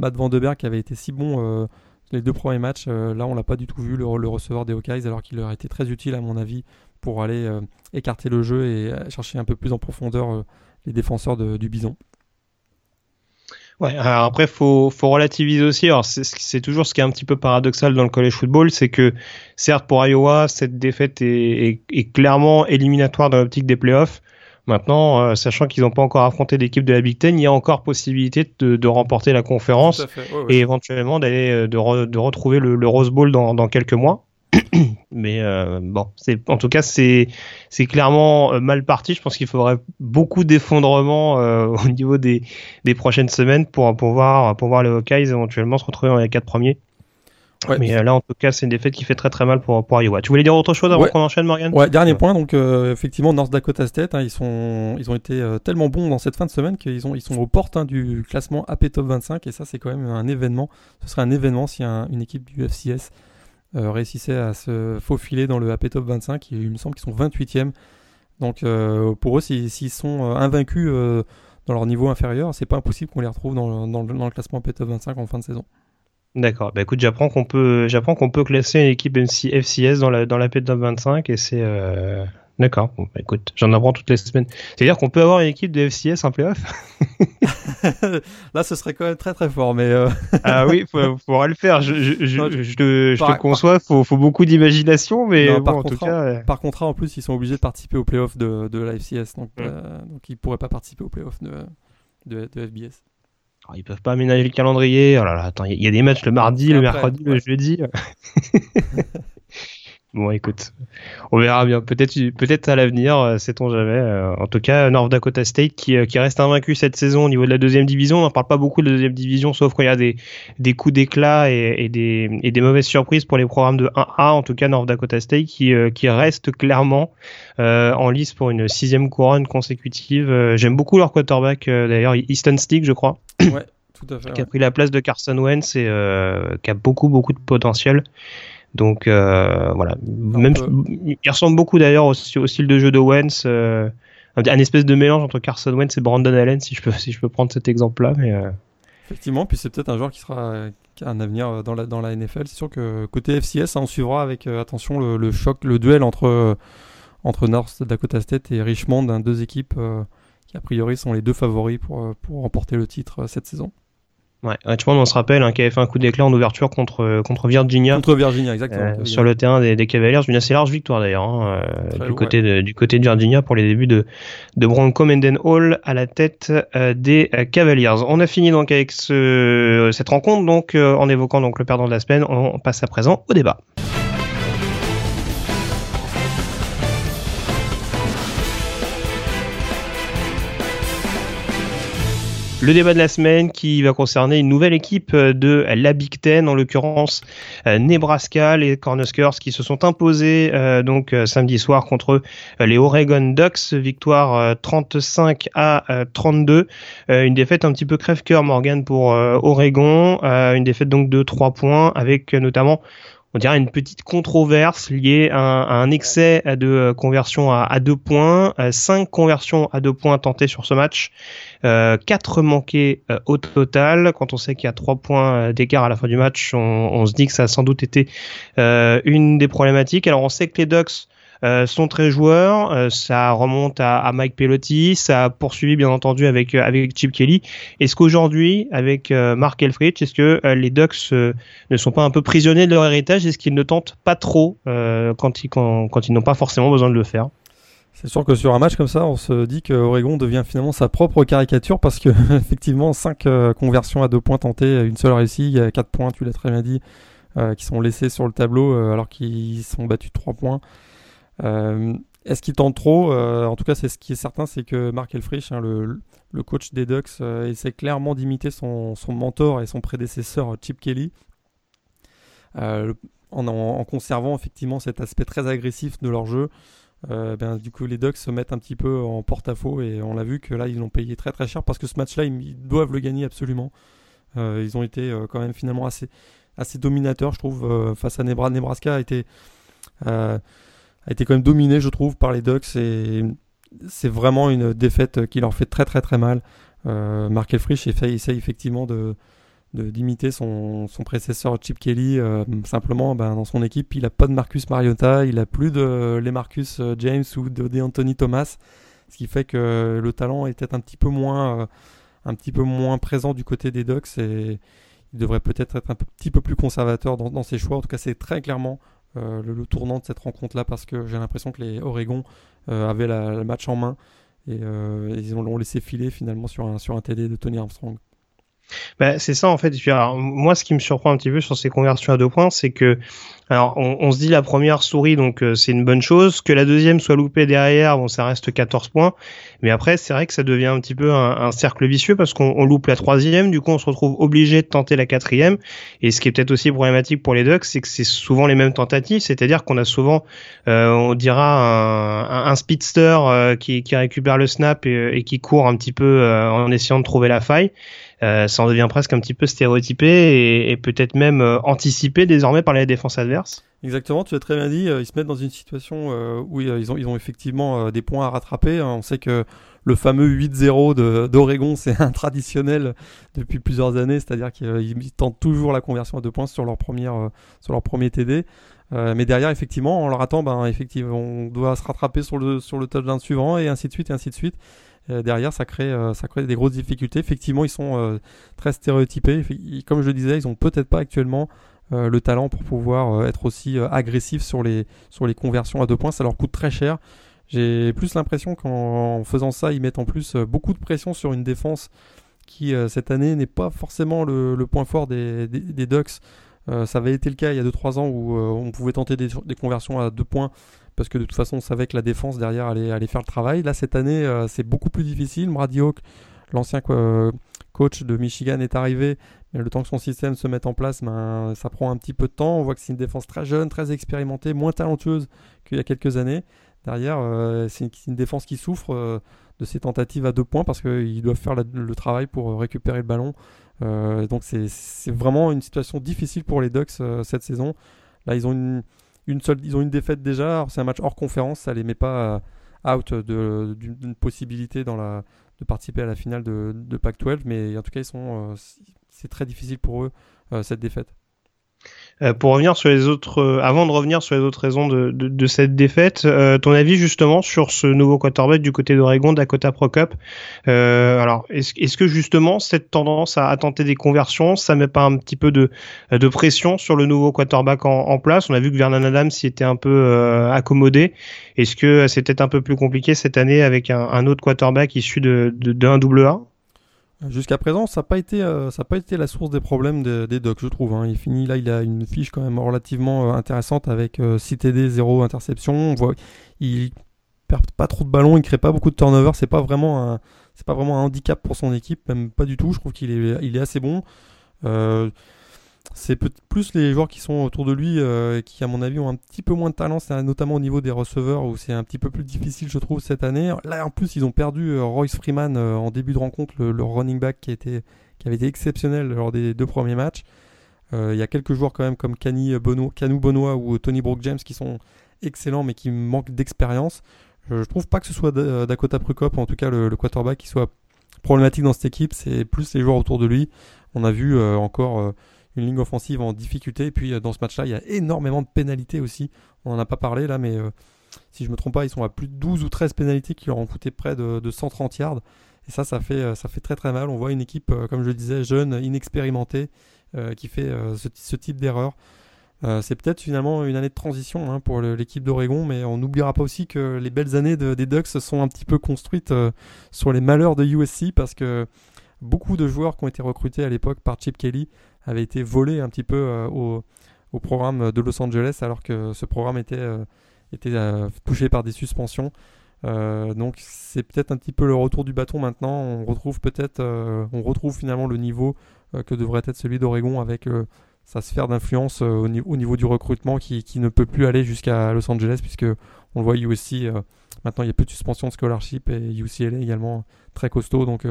Matt Vandenberg qui avait été si bon les 2 premiers matchs. Là, on ne l'a pas du tout vu, le receveur des Hawkeyes, alors qu'il leur était très utile à mon avis pour aller écarter le jeu et chercher un peu plus en profondeur les défenseurs du Bison. Ouais, alors après faut relativiser aussi. Alors c'est toujours ce qui est un petit peu paradoxal dans le college football, c'est que certes pour Iowa cette défaite est clairement éliminatoire dans l'optique des playoffs. Maintenant, sachant qu'ils n'ont pas encore affronté d'équipe de la Big Ten, il y a encore possibilité de remporter la conférence. Tout à fait, ouais. Et éventuellement d'aller de retrouver le Rose Bowl dans quelques mois. Mais bon, c'est clairement mal parti. Je pense qu'il faudrait beaucoup d'effondrement au niveau des prochaines semaines pour voir les Hawkeyes éventuellement se retrouver dans les 4 premiers. Ouais. Mais là, en tout cas, c'est une défaite qui fait très très mal pour Iowa. Tu voulais dire autre chose avant qu'on enchaîne, Morgan ? Ouais, dernier point. Donc effectivement, North Dakota State, ils ont été tellement bons dans cette fin de semaine qu'ils sont aux portes du classement AP Top 25. Et ça, c'est quand même un événement. Ce serait un événement si une équipe du FCS réussissaient à se faufiler dans le AP Top 25, et il me semble qu'ils sont 28e. Donc pour eux, s'ils sont invaincus dans leur niveau inférieur, c'est pas impossible qu'on les retrouve dans le classement AP Top 25 en fin de saison. D'accord. Bah écoute, j'apprends qu'on peut classer une équipe FCS dans l'AP Top 25 et c'est d'accord. Bon, bah écoute, j'en apprends toutes les semaines. C'est-à-dire qu'on peut avoir une équipe de FCS en playoff. Là, ce serait quand même très très fort, mais ah oui, faudra le faire. Je te conçois, faut beaucoup d'imagination, mais non, bon, par contrat, en plus, ils sont obligés de participer aux playoffs de la FCS, donc ils pourraient pas participer aux playoffs de FBS. Alors, ils peuvent pas aménager le calendrier. Oh là là, attends, il y a des matchs le mardi, le mercredi, le jeudi. Bon, écoute, on verra bien. Peut-être à l'avenir, sait-on jamais. En tout cas, North Dakota State qui reste invaincu cette saison au niveau de la 2e division. On n'en parle pas beaucoup de la 2e division, sauf quand il y a des coups d'éclat et des mauvaises surprises pour les programmes de 1A. En tout cas, North Dakota State qui reste clairement en lice pour une 6e couronne consécutive. J'aime beaucoup leur quarterback, d'ailleurs, Easton Stick, je crois. Ouais, tout à fait. Qui a pris la place de Carson Wentz et qui a beaucoup, beaucoup de potentiel. Donc voilà, il ressemble beaucoup d'ailleurs au style de jeu de Wentz, un espèce de mélange entre Carson Wentz et Brandon Allen si je peux prendre cet exemple là, mais Effectivement, puis c'est peut-être un joueur qui sera qui a un avenir dans la NFL. C'est sûr que côté FCS, on suivra avec attention le choc, le duel entre North Dakota State et Richmond, hein, deux équipes qui a priori sont les deux favoris pour remporter le titre cette saison. Ouais, Richmond, on se rappelle, hein, qui avait fait un coup d'éclat en ouverture contre Virginia. Contre Virginia, exactement. Sur le terrain des Cavaliers, une assez large victoire d'ailleurs, hein, du côté de Virginia pour les débuts de Bronco Mendenhall à la tête des Cavaliers. On a fini donc avec cette rencontre, donc en évoquant donc le perdant de la semaine. On passe à présent au débat. Le débat de la semaine qui va concerner une nouvelle équipe de la Big Ten, en l'occurrence Nebraska, les Cornhuskers qui se sont imposés donc samedi soir contre les Oregon Ducks, victoire 35-32, une défaite un petit peu crève-cœur, Morgan, pour Oregon, une défaite donc de 3 points avec notamment... on dirait une petite controverse liée à un excès de conversion à 2 points. 5 conversions à 2 points tentées sur ce match. 4 manquées au total. Quand on sait qu'il y a 3 points d'écart à la fin du match, on se dit que ça a sans doute été une des problématiques. Alors on sait que les Ducks sont très joueurs, ça remonte à Mike Pelotti, ça a poursuivi bien entendu avec Chip Kelly. Est-ce qu'aujourd'hui, avec Mark Helfrich, est-ce que les Ducks ne sont pas un peu prisonniers de leur héritage? Est-ce qu'ils ne tentent pas trop quand ils n'ont pas forcément besoin de le faire? C'est sûr que sur un match comme ça, on se dit qu'Oregon devient finalement sa propre caricature parce que effectivement 5 conversions à 2 points tentées, une seule réussie, il y a 4 points, tu l'as très bien dit, qui sont laissés sur le tableau alors qu'ils sont battus de 3 points. Est-ce qu'ils tentent trop? En tout cas, c'est ce qui est certain, c'est que Mark Helfrich, hein, le coach des Ducks, essaie clairement d'imiter son mentor et son prédécesseur Chip Kelly, en conservant effectivement cet aspect très agressif de leur jeu. Du coup, les Ducks se mettent un petit peu en porte-à-faux et on l'a vu que là, ils l'ont payé très très cher parce que ce match-là, ils doivent le gagner absolument. Ils ont été quand même finalement assez dominateurs, je trouve, face à Nebraska. A été quand même dominé, je trouve, par les Ducks et c'est vraiment une défaite qui leur fait très très très mal. Mark Helfrich essaye effectivement d'imiter son prédécesseur Chip Kelly, simplement dans son équipe, il n'a pas de Marcus Mariota, il n'a plus de les Marcus James ou de Anthony Thomas, ce qui fait que le talent est peut-être un petit peu moins présent du côté des Ducks et il devrait peut-être être un petit peu plus conservateur dans ses choix. En tout cas, c'est très clairement le tournant de cette rencontre-là parce que j'ai l'impression que les Oregon avaient le match en main et ils l'ont laissé filer finalement sur un TD de Tony Armstrong. C'est ça en fait. Alors, moi, ce qui me surprend un petit peu sur ces conversions à 2 points, c'est que alors on se dit la première souris, donc c'est une bonne chose. Que la deuxième soit loupée derrière, bon, ça reste 14 points. Mais après, c'est vrai que ça devient un petit peu un cercle vicieux parce qu'on loupe la troisième, du coup on se retrouve obligé de tenter la quatrième. Et ce qui est peut-être aussi problématique pour les Ducks, c'est que c'est souvent les mêmes tentatives, c'est-à-dire qu'on a souvent, on dira un speedster qui récupère le snap et qui court un petit peu en essayant de trouver la faille. Ça en devient presque un petit peu stéréotypé et peut-être même anticipé désormais par la défense adverse. Exactement, tu as très bien dit, ils se mettent dans une situation où ils ont effectivement des points à rattraper. On sait que le fameux 8-0 d'Oregon, c'est un traditionnel depuis plusieurs années, c'est-à-dire qu'ils tentent toujours la conversion à 2 points sur leur premier TD. Mais derrière, effectivement, on leur attend, effectivement, on doit se rattraper sur le touchdown suivant et ainsi de suite et ainsi de suite. Derrière, ça crée des grosses difficultés. Effectivement, ils sont très stéréotypés. Comme je le disais, ils n'ont peut-être pas actuellement le talent pour pouvoir être aussi agressifs sur les conversions à 2 points. Ça leur coûte très cher. J'ai plus l'impression qu'en faisant ça, ils mettent en plus beaucoup de pression sur une défense qui, cette année, n'est pas forcément le point fort des Ducks. Ça avait été le cas il y a 2-3 ans où on pouvait tenter des conversions à 2 points parce que de toute façon on savait que la défense derrière allait faire le travail. Là cette année c'est beaucoup plus difficile. Brady Hoke, l'ancien coach de Michigan, est arrivé, mais le temps que son système se mette en place, ça prend un petit peu de temps. On voit que c'est une défense très jeune, très expérimentée, moins talentueuse qu'il y a quelques années. Derrière c'est une défense qui souffre de ces tentatives à 2 points parce qu'ils doivent faire le travail pour récupérer le ballon. Donc c'est vraiment une situation difficile pour les Ducks cette saison. Là ils ont une défaite déjà. Alors, c'est un match hors conférence, ça les met pas out d'une possibilité de participer à la finale de Pac-12, mais en tout cas ils sont, c'est très difficile pour eux cette défaite. Pour revenir sur les autres, avant de revenir sur les autres raisons de cette défaite, ton avis justement sur ce nouveau quarterback du côté d'Oregon, Dakota Prokop. Alors, est-ce que justement cette tendance à tenter des conversions, ça met pas un petit peu de pression sur le nouveau quarterback en place? On a vu que Vernon Adams s'y était un peu accommodé. Est-ce que c'est peut-être un peu plus compliqué cette année avec un autre quarterback issu d'un AA? Jusqu'à présent, ça n'a pas été la source des problèmes des Ducks, je trouve. Hein. Il finit là, il a une fiche quand même relativement intéressante avec 6 TD, 0 interception. On voit il perd pas trop de ballons, il crée pas beaucoup de turnovers. C'est pas vraiment un handicap pour son équipe, même pas du tout. Je trouve qu'il est assez bon. C'est plus les joueurs qui sont autour de lui qui, à mon avis, ont un petit peu moins de talent, c'est notamment au niveau des receveurs où c'est un petit peu plus difficile, je trouve, cette année. Là, en plus, ils ont perdu Royce Freeman en début de rencontre, le running back qui avait été exceptionnel lors des 2 premiers matchs. Il y a quelques joueurs quand même comme Kanu Bonoa ou Tony Brooke-James qui sont excellents mais qui manquent d'expérience. Je ne trouve pas que ce soit Dakota Prokop, en tout cas le quarterback, qui soit problématique dans cette équipe. C'est plus les joueurs autour de lui. On a vu encore... une ligne offensive en difficulté, et puis dans ce match-là, il y a énormément de pénalités aussi. On n'en a pas parlé là, mais si je ne me trompe pas, ils sont à plus de 12 ou 13 pénalités qui leur ont coûté près de 130 yards, et ça fait très très mal. On voit une équipe, comme je le disais, jeune, inexpérimentée, qui fait ce type d'erreur. C'est peut-être finalement une année de transition pour l'équipe d'Oregon, mais on n'oubliera pas aussi que les belles années des Ducks sont un petit peu construites sur les malheurs de USC, parce que beaucoup de joueurs qui ont été recrutés à l'époque par Chip Kelly avaient été volés un petit peu au programme de Los Angeles, alors que ce programme était touché par des suspensions. Donc c'est peut-être un petit peu le retour du bâton maintenant. On retrouve finalement le niveau que devrait être celui d'Oregon avec sa sphère d'influence au niveau du recrutement qui ne peut plus aller jusqu'à Los Angeles, puisque on le voit USC, maintenant il n'y a plus de suspension de scholarship, et UCLA également très costaud. Donc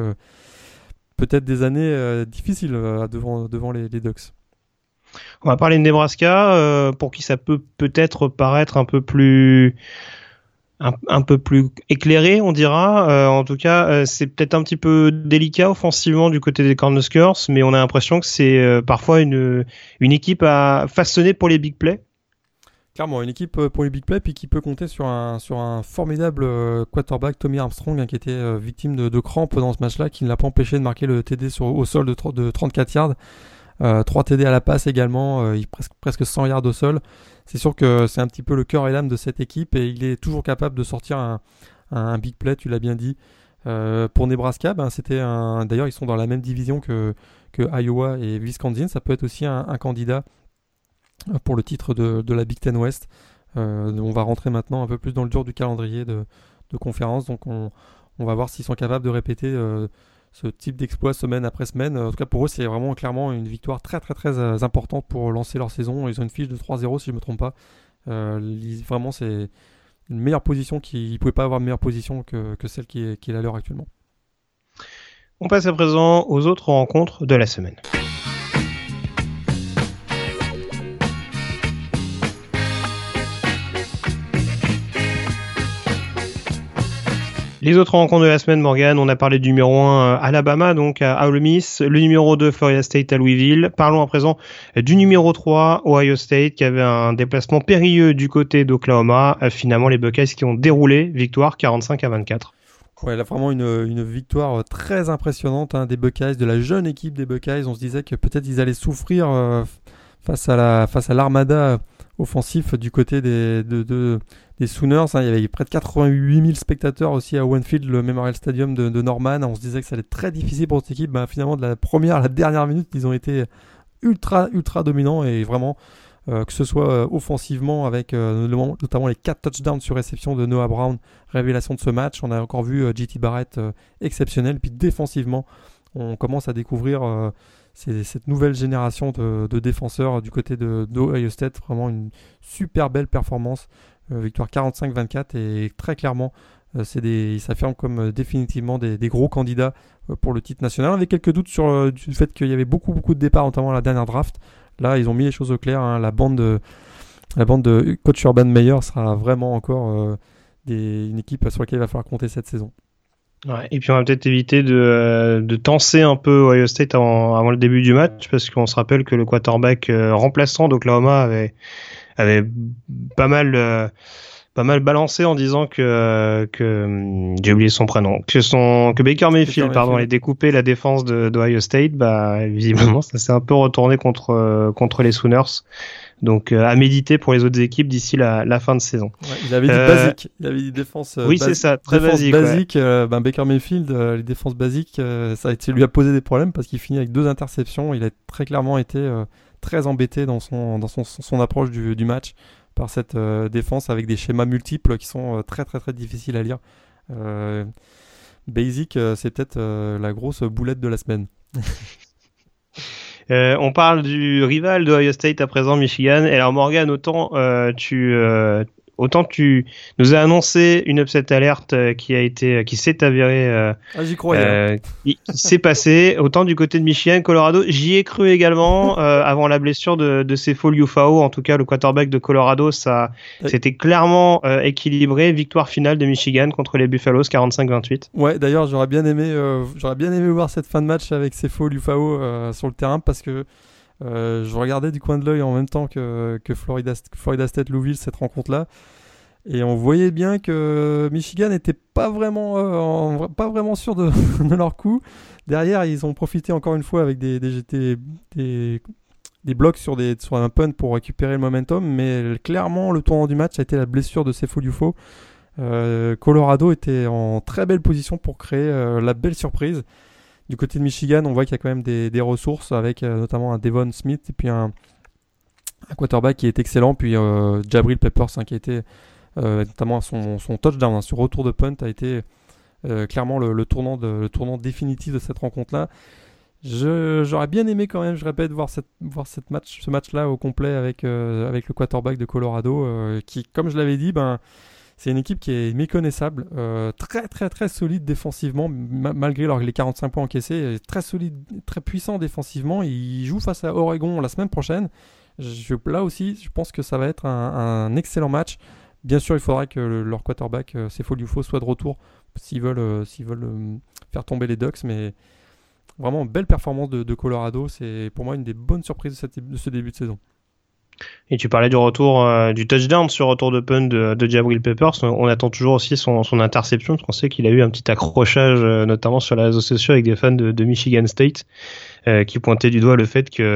peut-être des années difficiles devant les Ducks. On va parler de Nebraska, pour qui ça peut peut-être paraître un peu plus éclairé, on dira. En tout cas, c'est peut-être un petit peu délicat offensivement du côté des Cornhuskers, mais on a l'impression que c'est parfois une équipe à façonner pour les big plays. Clairement, une équipe pour les big plays, puis qui peut compter sur un formidable quarterback, Tommy Armstrong, qui était victime de crampes dans ce match-là, qui ne l'a pas empêché de marquer le TD au sol de 34 yards. 3 TD à la passe également, presque 100 yards au sol. C'est sûr que c'est un petit peu le cœur et l'âme de cette équipe, et il est toujours capable de sortir un big play, tu l'as bien dit. Pour Nebraska, d'ailleurs ils sont dans la même division que Iowa et Wisconsin, ça peut être aussi un candidat pour le titre de la Big Ten West. On va rentrer maintenant un peu plus dans le dur du calendrier de conférence, donc on va voir s'ils sont capables de répéter ce type d'exploit semaine après semaine. En tout cas pour eux, c'est vraiment clairement une victoire très très très importante pour lancer leur saison. Ils ont une fiche de 3-0 si je ne me trompe pas. Vraiment c'est une meilleure position, ils ne pouvaient pas avoir une meilleure position que celle qui est la leur actuellement. On passe à présent aux autres rencontres de la semaine. Les autres rencontres de la semaine, Morgan, on a parlé du numéro 1 Alabama, donc à Ole Miss, le numéro 2 Florida State à Louisville. Parlons à présent du numéro 3 Ohio State, qui avait un déplacement périlleux du côté d'Oklahoma. Finalement, les Buckeyes qui ont déroulé, victoire 45-24. Ouais, là vraiment une victoire très impressionnante des Buckeyes, de la jeune équipe des Buckeyes. On se disait que peut-être ils allaient souffrir face à l'armada offensif du côté des Sooners. Il y avait près de 88 000 spectateurs aussi à Winfield, le Memorial Stadium de Norman. On se disait que ça allait être très difficile pour cette équipe. Finalement, de la première à la dernière minute, ils ont été ultra dominants, et vraiment, que ce soit offensivement avec notamment les 4 touchdowns sur réception de Noah Brown, révélation de ce match. On a encore vu JT Barrett exceptionnel. Puis défensivement, on commence à découvrir cette nouvelle génération de défenseurs du côté d'Ohio State. Vraiment une super belle performance. Victoire 45-24, et très clairement, ils s'affirment comme définitivement des gros candidats pour le titre national. On avait quelques doutes sur le fait qu'il y avait beaucoup de départs, notamment à la dernière draft. Là, ils ont mis les choses au clair. La bande de coach Urban Meyer sera vraiment encore une équipe sur laquelle il va falloir compter cette saison. Ouais, et puis on va peut-être éviter de tenser un peu Ohio State avant le début du match, parce qu'on se rappelle que le quarterback remplaçant d'Oklahoma avait pas mal balancé en disant que j'ai oublié son prénom, que Baker Mayfield allait découper la défense d'Ohio State. Bah visiblement ça s'est un peu retourné contre les Sooners. Donc à méditer pour les autres équipes d'ici la fin de saison. Ouais, il avait dit basique, il avait dit défense. Oui, c'est ça, très basique. Ouais. Baker Mayfield, les défenses basiques, ça lui a posé des problèmes parce qu'il finit avec 2 interceptions. Il a très clairement été très embêté dans son approche du match par cette défense avec des schémas multiples qui sont très très très difficiles à lire. Basic, c'est peut-être la grosse boulette de la semaine. On parle du rival de Ohio State à présent, Michigan. Et alors Morgan, autant tu nous as annoncé une upset alerte qui s'est avérée, j'y croyais. Qui s'est passée. Autant du côté de Michigan, Colorado, j'y ai cru également avant la blessure de Sefo Liufau. En tout cas, le quarterback de Colorado, ça, c'était clairement équilibré. Victoire finale de Michigan contre les Buffaloes, 45-28. Ouais, d'ailleurs, j'aurais bien aimé voir cette fin de match avec Sefo Liufau sur le terrain, parce que je regardais du coin de l'œil en même temps que Florida State Louisville, cette rencontre-là, et on voyait bien que Michigan n'était pas vraiment sûr de leur coup. Derrière, ils ont profité encore une fois avec des blocs sur un punt pour récupérer le momentum, mais clairement le tournant du match a été la blessure de Sefo Liufau. Colorado était en très belle position pour créer la belle surprise. Du côté de Michigan, on voit qu'il y a quand même des ressources avec notamment un Devon Smith et puis un quarterback qui est excellent, puis Jabril Peppers qui a été notamment son touchdown, son retour de punt a été clairement le tournant définitif de cette rencontre-là. J'aurais bien aimé quand même, je répète, voir ce match-là au complet avec le quarterback de Colorado qui, comme je l'avais dit, c'est une équipe qui est méconnaissable, très très très solide défensivement, malgré les 45 points encaissés, très solide, très puissant défensivement. Ils jouent face à Oregon la semaine prochaine. Là aussi, je pense que ça va être un excellent match. Bien sûr, il faudra que leur quarterback, Sefo Liufau, soit de retour s'ils veulent faire tomber les Ducks. Mais vraiment, belle performance de Colorado. C'est pour moi une des bonnes surprises de ce début de saison. Et tu parlais du retour du touchdown sur retour de punt de Jabril Peppers. On attend toujours aussi son interception, parce qu'on sait qu'il a eu un petit accrochage notamment sur les réseaux sociaux avec des fans de Michigan State qui pointaient du doigt le fait qu'il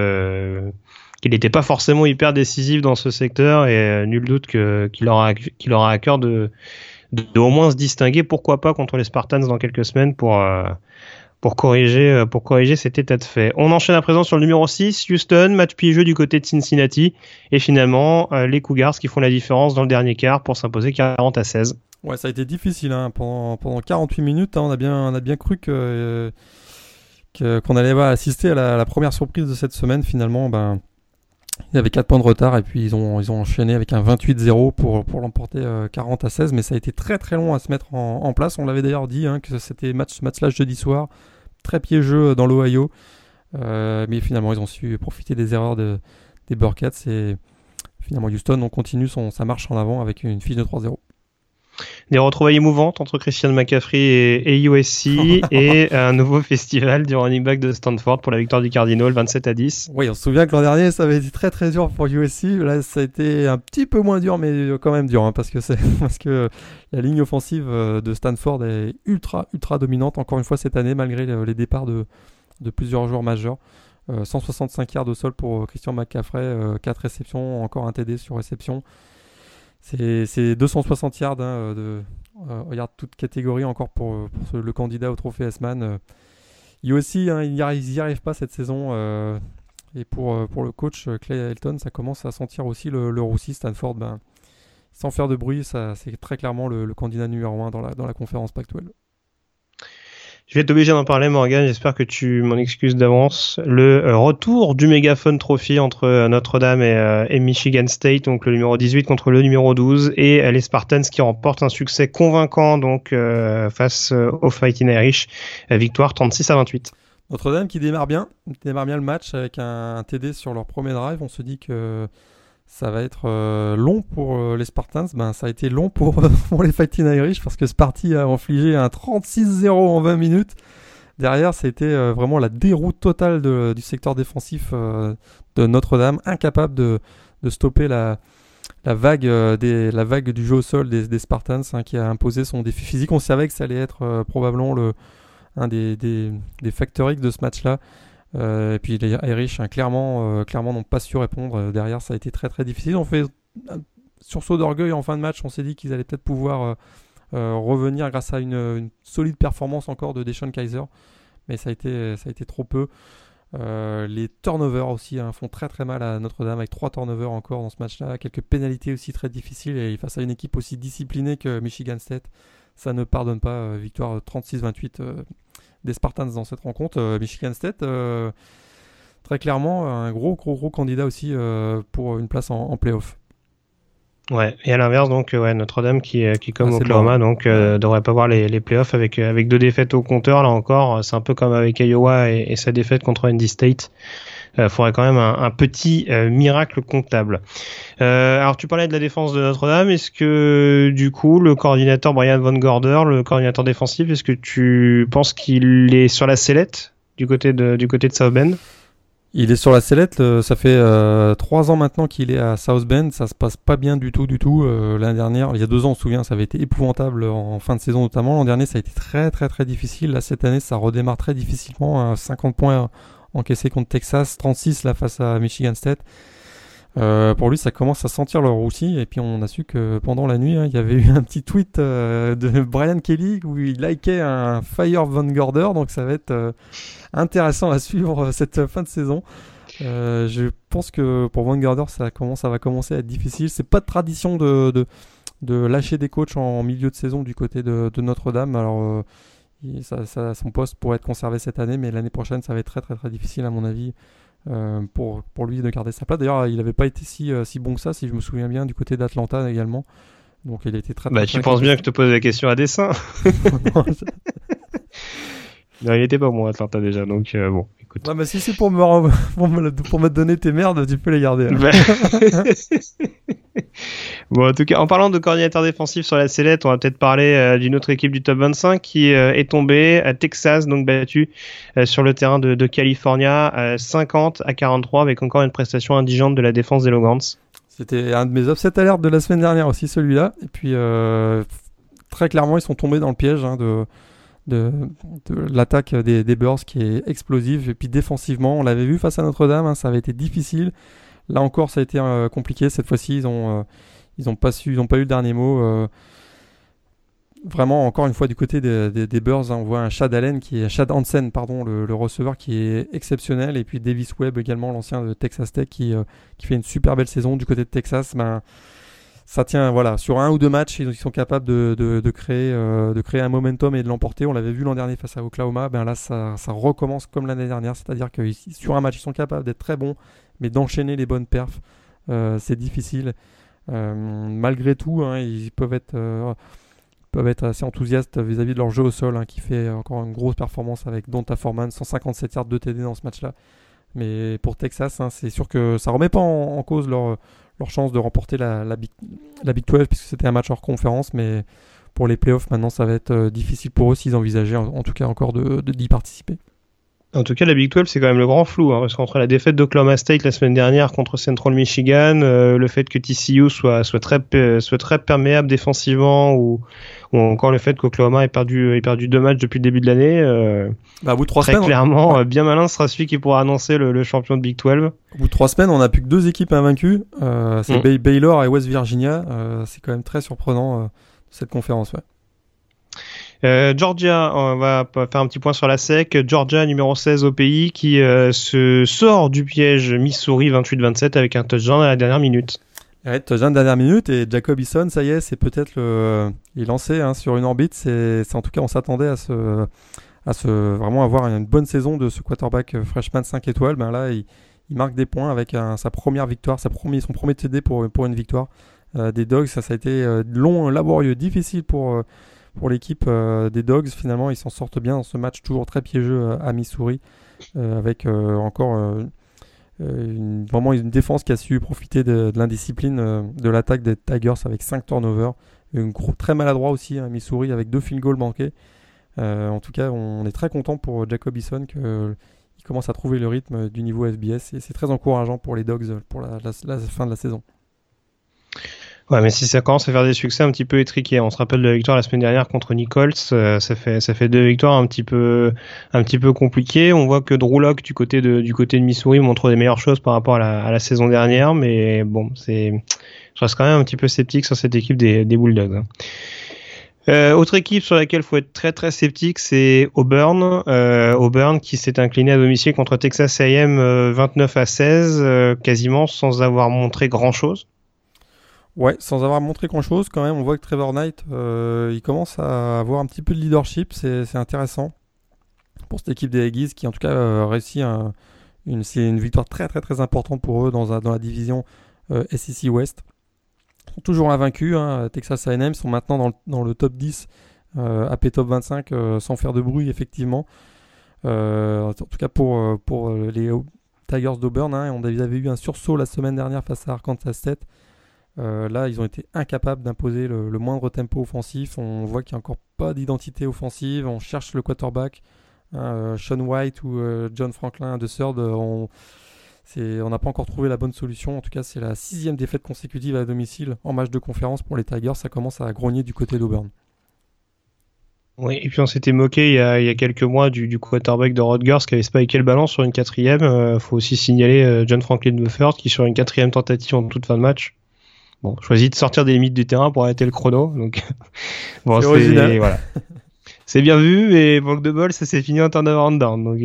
n'était pas forcément hyper décisif dans ce secteur, et nul doute qu'il aura à cœur de au moins se distinguer, pourquoi pas contre les Spartans dans quelques semaines, pour corriger cet état de fait. On enchaîne à présent sur le numéro 6, Houston, match piégeux du côté de Cincinnati, et finalement les Cougars qui font la différence dans le dernier quart pour s'imposer 40-16. Ouais, ça a été difficile pendant 48 minutes, on a bien cru qu'on allait assister à la première surprise de cette semaine. Finalement, ils avaient 4 points de retard et puis ils ont enchaîné avec un 28-0 pour l'emporter 40-16, mais ça a été très très long à se mettre en place. On l'avait d'ailleurs dit que c'était match-là jeudi soir, très piégeux dans l'Ohio, mais finalement ils ont su profiter des erreurs des Bearcats, et finalement Houston on continue sa marche en avant avec une fiche de 3-0. Des retrouvailles émouvantes entre Christian McCaffrey et USC et un nouveau festival du running back de Stanford pour la victoire du Cardinal 27-10. Oui, on se souvient que l'an dernier ça avait été très très dur pour USC. Là ça a été un petit peu moins dur, mais quand même dur, parce que la ligne offensive de Stanford est ultra ultra dominante encore une fois cette année, malgré les départs de plusieurs joueurs majeurs. 165 yards au sol pour Christian McCaffrey, 4 réceptions, encore un TD sur réception. C'est 260 yards yards toute catégorie encore pour le candidat au trophée Heisman. USC, ils n'y arrivent pas cette saison. Et pour le coach Clay Helton, ça commence à sentir aussi le roussi. Stanford, sans faire de bruit, c'est très clairement le candidat numéro 1 dans la conférence Pac-12. Je vais t'obliger d'en parler, Morgan, j'espère que tu m'en excuses d'avance. Le retour du Megaphone Trophy entre Notre-Dame et Michigan State, donc le numéro 18 contre le numéro 12, et les Spartans qui remportent un succès convaincant face aux Fighting Irish, victoire 36-28. Notre-Dame qui démarre bien le match avec un TD sur leur premier drive. On se dit que ça va être long pour les Spartans. Ben, ça a été long pour les Fighting Irish parce que Sparty a infligé un 36-0 en 20 minutes. Derrière, c'était vraiment la déroute totale du secteur défensif de Notre-Dame, incapable de stopper la vague du jeu au sol des Spartans, hein, qui a imposé son défi physique. On savait que ça allait être probablement un des facteurs X de ce match-là. Et puis les Irish, hein, clairement n'ont pas su répondre. Derrière, ça a été très très difficile. On fait un sursaut d'orgueil en fin de match. On s'est dit qu'ils allaient peut-être pouvoir revenir grâce à une solide performance encore de Deshaun Kaiser. Mais ça a été trop peu. Les turnovers aussi font très très mal à Notre-Dame, avec 3 turnovers encore dans ce match-là. Quelques pénalités aussi très difficiles. Et face à une équipe aussi disciplinée que Michigan State, ça ne pardonne pas. Victoire 36-28 des Spartans dans cette rencontre. Michigan State, très clairement, un gros candidat aussi pour une place en play-off. Ouais, et à l'inverse, donc, Notre-Dame qui comme Oklahoma, donc, devrait pas voir les playoffs avec 2 défaites au compteur. Là encore, c'est un peu comme avec Iowa et sa défaite contre NC State. Faudrait quand même un petit miracle comptable. Alors, tu parlais de la défense de Notre-Dame. Est-ce que, du coup, le coordinateur Brian Von Gorder, le coordinateur défensif, est-ce que tu penses qu'il est sur la sellette du côté de South Bend? Il est sur la sellette, ça fait 3 ans maintenant qu'il est à South Bend, ça se passe pas bien du tout. L'année dernière, il y a 2 ans, on se souvient, ça avait été épouvantable en fin de saison notamment. L'an dernier, ça a été très très très difficile. Là, cette année, ça redémarre très difficilement, 50 points encaissés contre Texas, 36 là face à Michigan State. Pour lui, ça commence à sentir le roussi. Et puis on a su que pendant la nuit, il y avait eu un petit tweet de Brian Kelly où il likait un Fire Von Gorder. Donc ça va être intéressant à suivre cette fin de saison. Je pense que pour Von Gorder, ça va commencer à être difficile. C'est pas de tradition de lâcher des coachs en milieu de saison du côté de Notre-Dame. Alors son poste pourrait être conservé cette année, mais l'année prochaine, ça va être très très très difficile à mon avis. Pour lui de garder sa place. D'ailleurs, il n'avait pas été si bon que ça, si je me souviens bien, du côté d'Atlanta également. Donc, il a été très. Tu penses bien que je te pose la question à dessein. Non, il n'était pas bon Atlanta déjà, donc bon, écoute. Ouais, mais si c'est pour me donner tes merdes, tu peux les garder. Bon, en tout cas, en parlant de coordinateur défensif sur la sellette, on va peut-être parler d'une autre équipe du top 25 qui est tombée à Texas, donc battue sur le terrain de California 50-43, avec encore une prestation indigente de la défense des Logans. C'était un de mes upset alertes de la semaine dernière aussi, celui-là. Et puis, très clairement, ils sont tombés dans le piège de l'attaque des Bears qui est explosive. Et puis, défensivement, on l'avait vu face à Notre-Dame, ça avait été difficile. Là encore, ça a été compliqué. Cette fois-ci, ils n'ont pas eu le dernier mot. Vraiment, encore une fois, du côté des Bears, on voit un Chad Hansen, le receveur, qui est exceptionnel. Et puis Davis Webb également, l'ancien de Texas Tech, qui fait une super belle saison du côté de Texas. Ben, ça tient, voilà, sur 1 ou 2 matchs, ils sont capables de créer un momentum et de l'emporter. On l'avait vu l'an dernier face à Oklahoma. Ben là, ça recommence comme l'année dernière. C'est-à-dire que sur un match, ils sont capables d'être très bons, mais d'enchaîner les bonnes perfs, c'est difficile. Malgré tout, ils peuvent être assez enthousiastes vis-à-vis de leur jeu au sol, qui fait encore une grosse performance avec Donta Foreman, 157 yards de TD dans ce match-là. Mais pour Texas, c'est sûr que ça ne remet pas en cause leur chance de remporter la Big 12, puisque c'était un match hors conférence, mais pour les playoffs, maintenant, ça va être difficile pour eux s'ils envisageaient en tout cas encore d'y participer. En tout cas, la Big 12, c'est quand même le grand flou, parce qu'entre la défaite d'Oklahoma State la semaine dernière contre Central Michigan, le fait que TCU soit très perméable défensivement, ou encore le fait qu'Oklahoma ait perdu 2 matchs depuis le début de l'année, à bout de 3 semaines, clairement, bien malin sera celui qui pourra annoncer le champion de Big 12. Au bout de 3 semaines, on n'a plus que 2 équipes invaincues, c'est Baylor et West Virginia, c'est quand même très surprenant cette conférence, ouais. Georgia, on va faire un petit point sur la SEC. Georgia, numéro 16 au pays, qui se sort du piège Missouri 28-27 avec un touchdown à la dernière minute. Ouais, touchdown à la dernière minute, et Jacob Eason, ça y est, c'est peut-être il est lancé sur une orbite. C'est en tout cas, on s'attendait à vraiment avoir une bonne saison de ce quarterback freshman 5 étoiles. Ben là, il marque des points avec sa première victoire, son premier TD pour une victoire des Dogs. Ça a été long, laborieux, difficile pour l'équipe des Dogs. Finalement, ils s'en sortent bien dans ce match toujours très piégeux à Missouri, avec encore vraiment une défense qui a su profiter de l'indiscipline de l'attaque des Tigers avec 5 turnovers. Un groupe très maladroit aussi, hein, Missouri, avec 2 field goals manqués. En tout cas, on est très content pour Jacob Eason qu'il commence à trouver le rythme du niveau FBS, et c'est très encourageant pour les Dogs pour la fin de la saison. Ouais, mais si ça commence à faire des succès un petit peu étriqués, on se rappelle de la victoire la semaine dernière contre Nichols, ça fait 2 victoires un petit peu compliquées. On voit que Drew Lock du côté de Missouri montre des meilleures choses par rapport à la saison dernière, mais bon, je reste quand même un petit peu sceptique sur cette équipe des Bulldogs. Autre équipe sur laquelle il faut être très très sceptique, c'est Auburn. Auburn qui s'est incliné à domicile contre Texas A&M 29-16, quasiment sans avoir montré grand chose. Ouais, sans avoir montré grand-chose, quand même, on voit que Trevor Knight, il commence à avoir un petit peu de leadership, c'est intéressant pour cette équipe des Aggies qui, en tout cas, réussit une victoire très très très importante pour eux dans la division SEC West. Ils sont toujours invaincus, hein, Texas A&M sont maintenant dans le top 10, AP Top 25, sans faire de bruit, effectivement. En tout cas, pour les Tigers d'Auburn, hein, on avait eu un sursaut la semaine dernière face à Arkansas State. Là, ils ont été incapables d'imposer le moindre tempo offensif. On voit qu'il n'y a encore pas d'identité offensive. On cherche le quarterback. Sean White ou John Franklin de Third, on n'a pas encore trouvé la bonne solution. En tout cas, c'est la 6e défaite consécutive à domicile en match de conférence pour les Tigers. Ça commence à grogner du côté d'Auburn. Oui, et puis on s'était moqué il y a quelques mois du quarterback de Rutgers qui avait spiké le ballon sur une 4e. Faut aussi signaler John Franklin de Third qui, sur une 4e tentative en toute fin de match, bon, choisit de sortir des limites du terrain pour arrêter le chrono. Donc, bon, c'est voilà. C'est bien vu, mais manque de bol, ça s'est fini en turnover and down. Donc,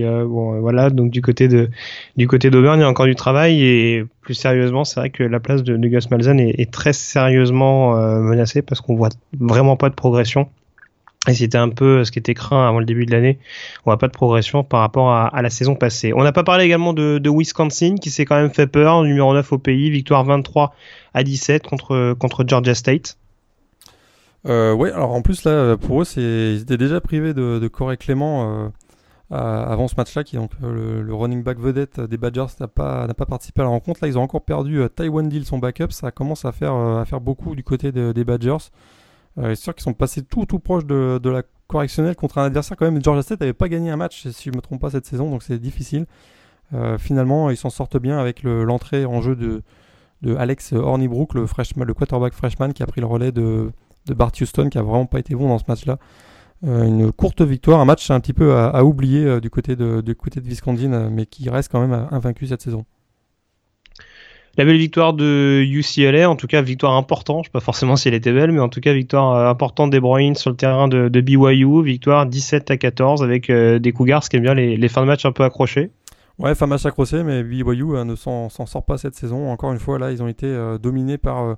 voilà. Donc, du côté d'Auburn, il y a encore du travail, et plus sérieusement, c'est vrai que la place de Gus Malzahn est très sérieusement menacée parce qu'on voit vraiment pas de progression. Et c'était un peu ce qui était craint avant le début de l'année. On n'a pas de progression par rapport à la saison passée. On n'a pas parlé également de Wisconsin qui s'est quand même fait peur, numéro 9 au pays, victoire 23-17 contre Georgia State. Oui, alors en plus là, pour eux, ils étaient déjà privés de Corey Clement avant ce match-là, qui donc le running back vedette des Badgers n'a pas participé à la rencontre. Là, ils ont encore perdu Tywan Deal, son backup. Ça commence à faire beaucoup du côté des Badgers. C'est sûr qu'ils sont passés tout proche de la correctionnelle contre un adversaire quand même. Georgia State n'avait pas gagné un match, si je ne me trompe pas, cette saison, donc c'est difficile. Finalement, ils s'en sortent bien avec l'entrée en jeu de Alex Hornibrook, le quarterback freshman qui a pris le relais de Bart Houston, qui n'a vraiment pas été bon dans ce match-là. Une courte victoire, un match un petit peu à oublier du côté de Wisconsin, mais qui reste quand même invaincu cette saison. La belle victoire de UCLA, en tout cas victoire importante, je ne sais pas forcément si elle était belle, mais en tout cas victoire importante des Bruins sur le terrain de BYU, victoire 17-14 avec des Cougars, ce qui aiment bien les fins de match un peu accrochées. Ouais, fin de match accroché, mais BYU ne s'en sort pas cette saison. Encore une fois, là, ils ont été dominés par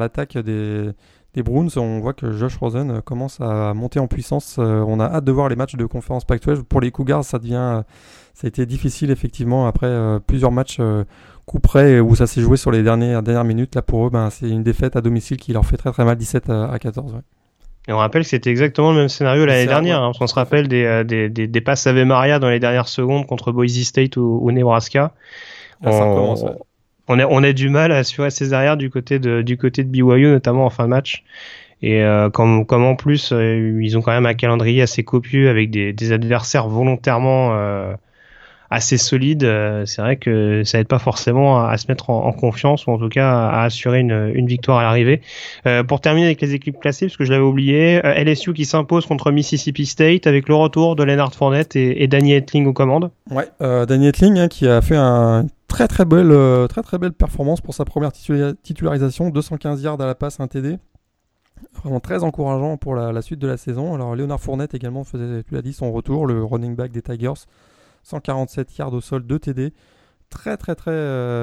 l'attaque des Bruins. On voit que Josh Rosen commence à monter en puissance. On a hâte de voir les matchs de conférence Pac-12. Pour les Cougars, ça a été difficile, effectivement, après plusieurs matchs coup près où ça s'est joué sur les dernières minutes. Là, pour eux, c'est une défaite à domicile qui leur fait très très mal, 17-14. Ouais. Et on rappelle que c'était exactement le même scénario l'année dernière, hein, parce qu'on se rappelle des passes Ave Maria dans les dernières secondes contre Boise State ou Nebraska. Là, ça commence, ouais. On a du mal à assurer ses arrières du côté de BYU, notamment en fin de match. Et comme en plus, ils ont quand même un calendrier assez copieux avec des adversaires volontairement assez solides. C'est vrai que ça aide pas forcément à se mettre en confiance, ou en tout cas à assurer une victoire à l'arrivée. Pour terminer avec les équipes classées, parce que je l'avais oublié, LSU qui s'impose contre Mississippi State avec le retour de Leonard Fournette et Danny Etling aux commandes. Ouais, Danny Etling, hein, qui a fait un très très belle performance pour sa première titularisation, 215 yards à la passe, un TD. Vraiment très encourageant pour la suite de la saison. Alors Leonard Fournette également faisait, tu l'as dit, son retour, le running back des Tigers, 147 yards au sol, 2 TD. Très très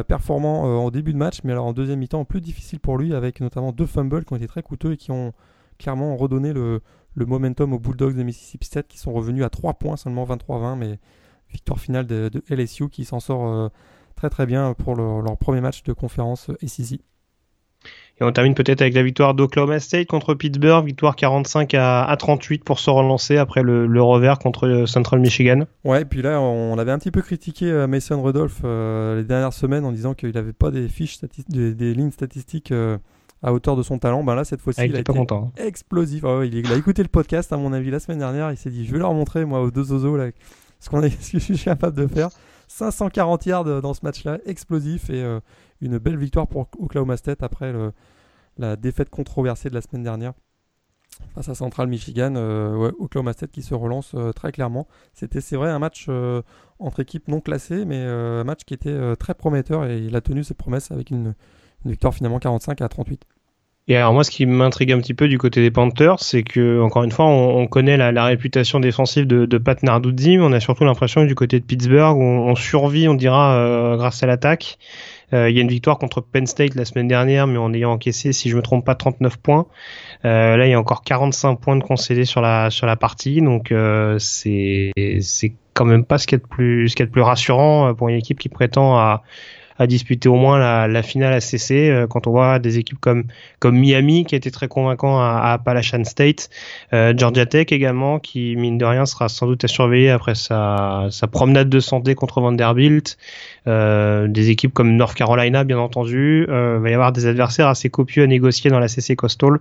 performant en début de match, mais alors en deuxième mi-temps plus difficile pour lui, avec notamment 2 fumbles qui ont été très coûteux et qui ont clairement redonné le momentum aux Bulldogs de Mississippi State, qui sont revenus à 3 points seulement, 23-20, mais victoire finale de LSU qui s'en sort très très bien pour leur premier match de conférence SEC. Et Et on termine peut-être avec la victoire d'Oklahoma State contre Pittsburgh, victoire 45-38 pour se relancer après le revers contre Central Michigan. Ouais, et puis là, on avait un petit peu critiqué Mason Rudolph les dernières semaines en disant qu'il n'avait pas des fiches des lignes statistiques à hauteur de son talent. Ben là, cette fois-ci, il a été content, hein. Explosif. Ah ouais, il a écouté le podcast, à mon avis, la semaine dernière. Il s'est dit, je vais leur montrer, moi, aux deux zozos, là, ce que je suis capable de faire. 540 yards dans ce match-là, explosif, et une belle victoire pour Oklahoma State après la défaite controversée de la semaine dernière face à Central Michigan. Ouais, Oklahoma State qui se relance très clairement. C'était, c'est vrai, un match entre équipes non classées, mais un match qui était très prometteur, et il a tenu ses promesses avec une victoire finalement 45-38. Et alors moi, ce qui m'intrigue un petit peu du côté des Panthers, c'est que, encore une fois, on connaît la réputation défensive de Pat Narduzzi, mais on a surtout l'impression que du côté de Pittsburgh, on survit, on dira, grâce à l'attaque. Il y a une victoire contre Penn State la semaine dernière, mais en ayant encaissé, si je me trompe pas, 39 points. Là, il y a encore 45 points de concédés sur la partie, donc c'est quand même pas ce qu'il y a de plus rassurant pour une équipe qui prétend à disputer au moins la finale ACC, quand on voit des équipes comme Miami qui a été très convaincant à Appalachian State, Georgia Tech également, qui mine de rien sera sans doute à surveiller après sa promenade de santé contre Vanderbilt, des équipes comme North Carolina bien entendu. Il va y avoir des adversaires assez copieux à négocier dans l'ACC Coastal,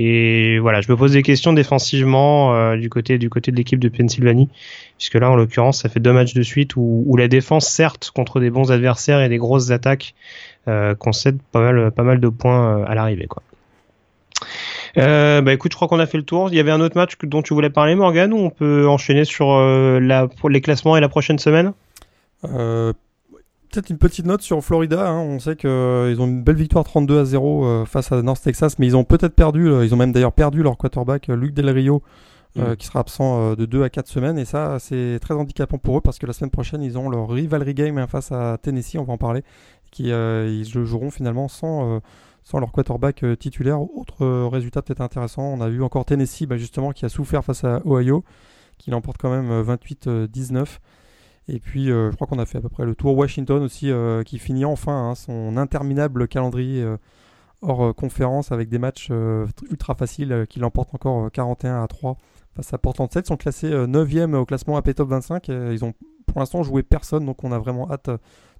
et voilà, je me pose des questions défensivement du côté de l'équipe de Pennsylvanie, puisque là en l'occurrence ça fait deux matchs de suite où la défense, certes contre des bons adversaires et des grosses attaques, concède pas mal de points à l'arrivée, quoi. Écoute, je crois qu'on a fait le tour. Il y avait un autre match dont tu voulais parler, Morgan, ou on peut enchaîner sur les classements et la prochaine semaine. Peut-être une petite note sur Florida, hein. On sait qu'ils ont une belle victoire 32-0 face à North Texas, mais ils ont peut-être perdu, ils ont même d'ailleurs perdu leur quarterback Luke Del Rio, qui sera absent de 2 à 4 semaines, et ça c'est très handicapant pour eux, parce que la semaine prochaine ils ont leur rivalry game face à Tennessee, on va en parler, qui ils joueront finalement sans leur quarterback titulaire. Autre résultat peut-être intéressant, on a vu encore Tennessee justement qui a souffert face à Ohio, qui l'emporte quand même 28-19. Et puis je crois qu'on a fait à peu près le tour. Washington aussi qui finit enfin son interminable calendrier hors conférence avec des matchs ultra faciles, qui l'emportent encore 41-3 face à Portland. 7 sont classés 9e au classement AP Top 25. Ils ont pour l'instant joué personne, donc on a vraiment hâte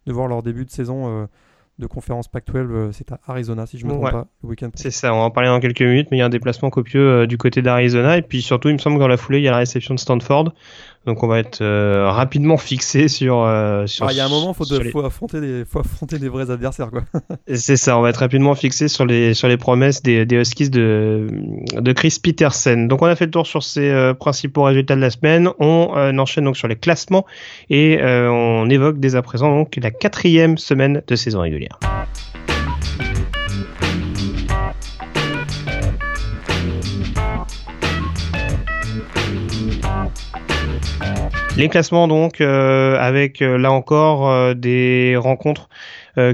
de voir leur début de saison de conférence Pac-12. C'est à Arizona, si je ne me trompe pas, le week-end. C'est ça, on va en parler dans quelques minutes, mais il y a un déplacement copieux du côté d'Arizona. Et puis surtout, il me semble que dans la foulée, il y a la réception de Stanford. Donc on va être rapidement fixé sur... il y a un moment, faut affronter des vrais adversaires, quoi. C'est ça, on va être rapidement fixé sur les promesses des Huskies de Chris Peterson. Donc on a fait le tour sur ces principaux résultats de la semaine. On enchaîne donc sur les classements, et on évoque dès à présent donc la 4e semaine de saison régulière. Les classements donc, avec là encore des rencontres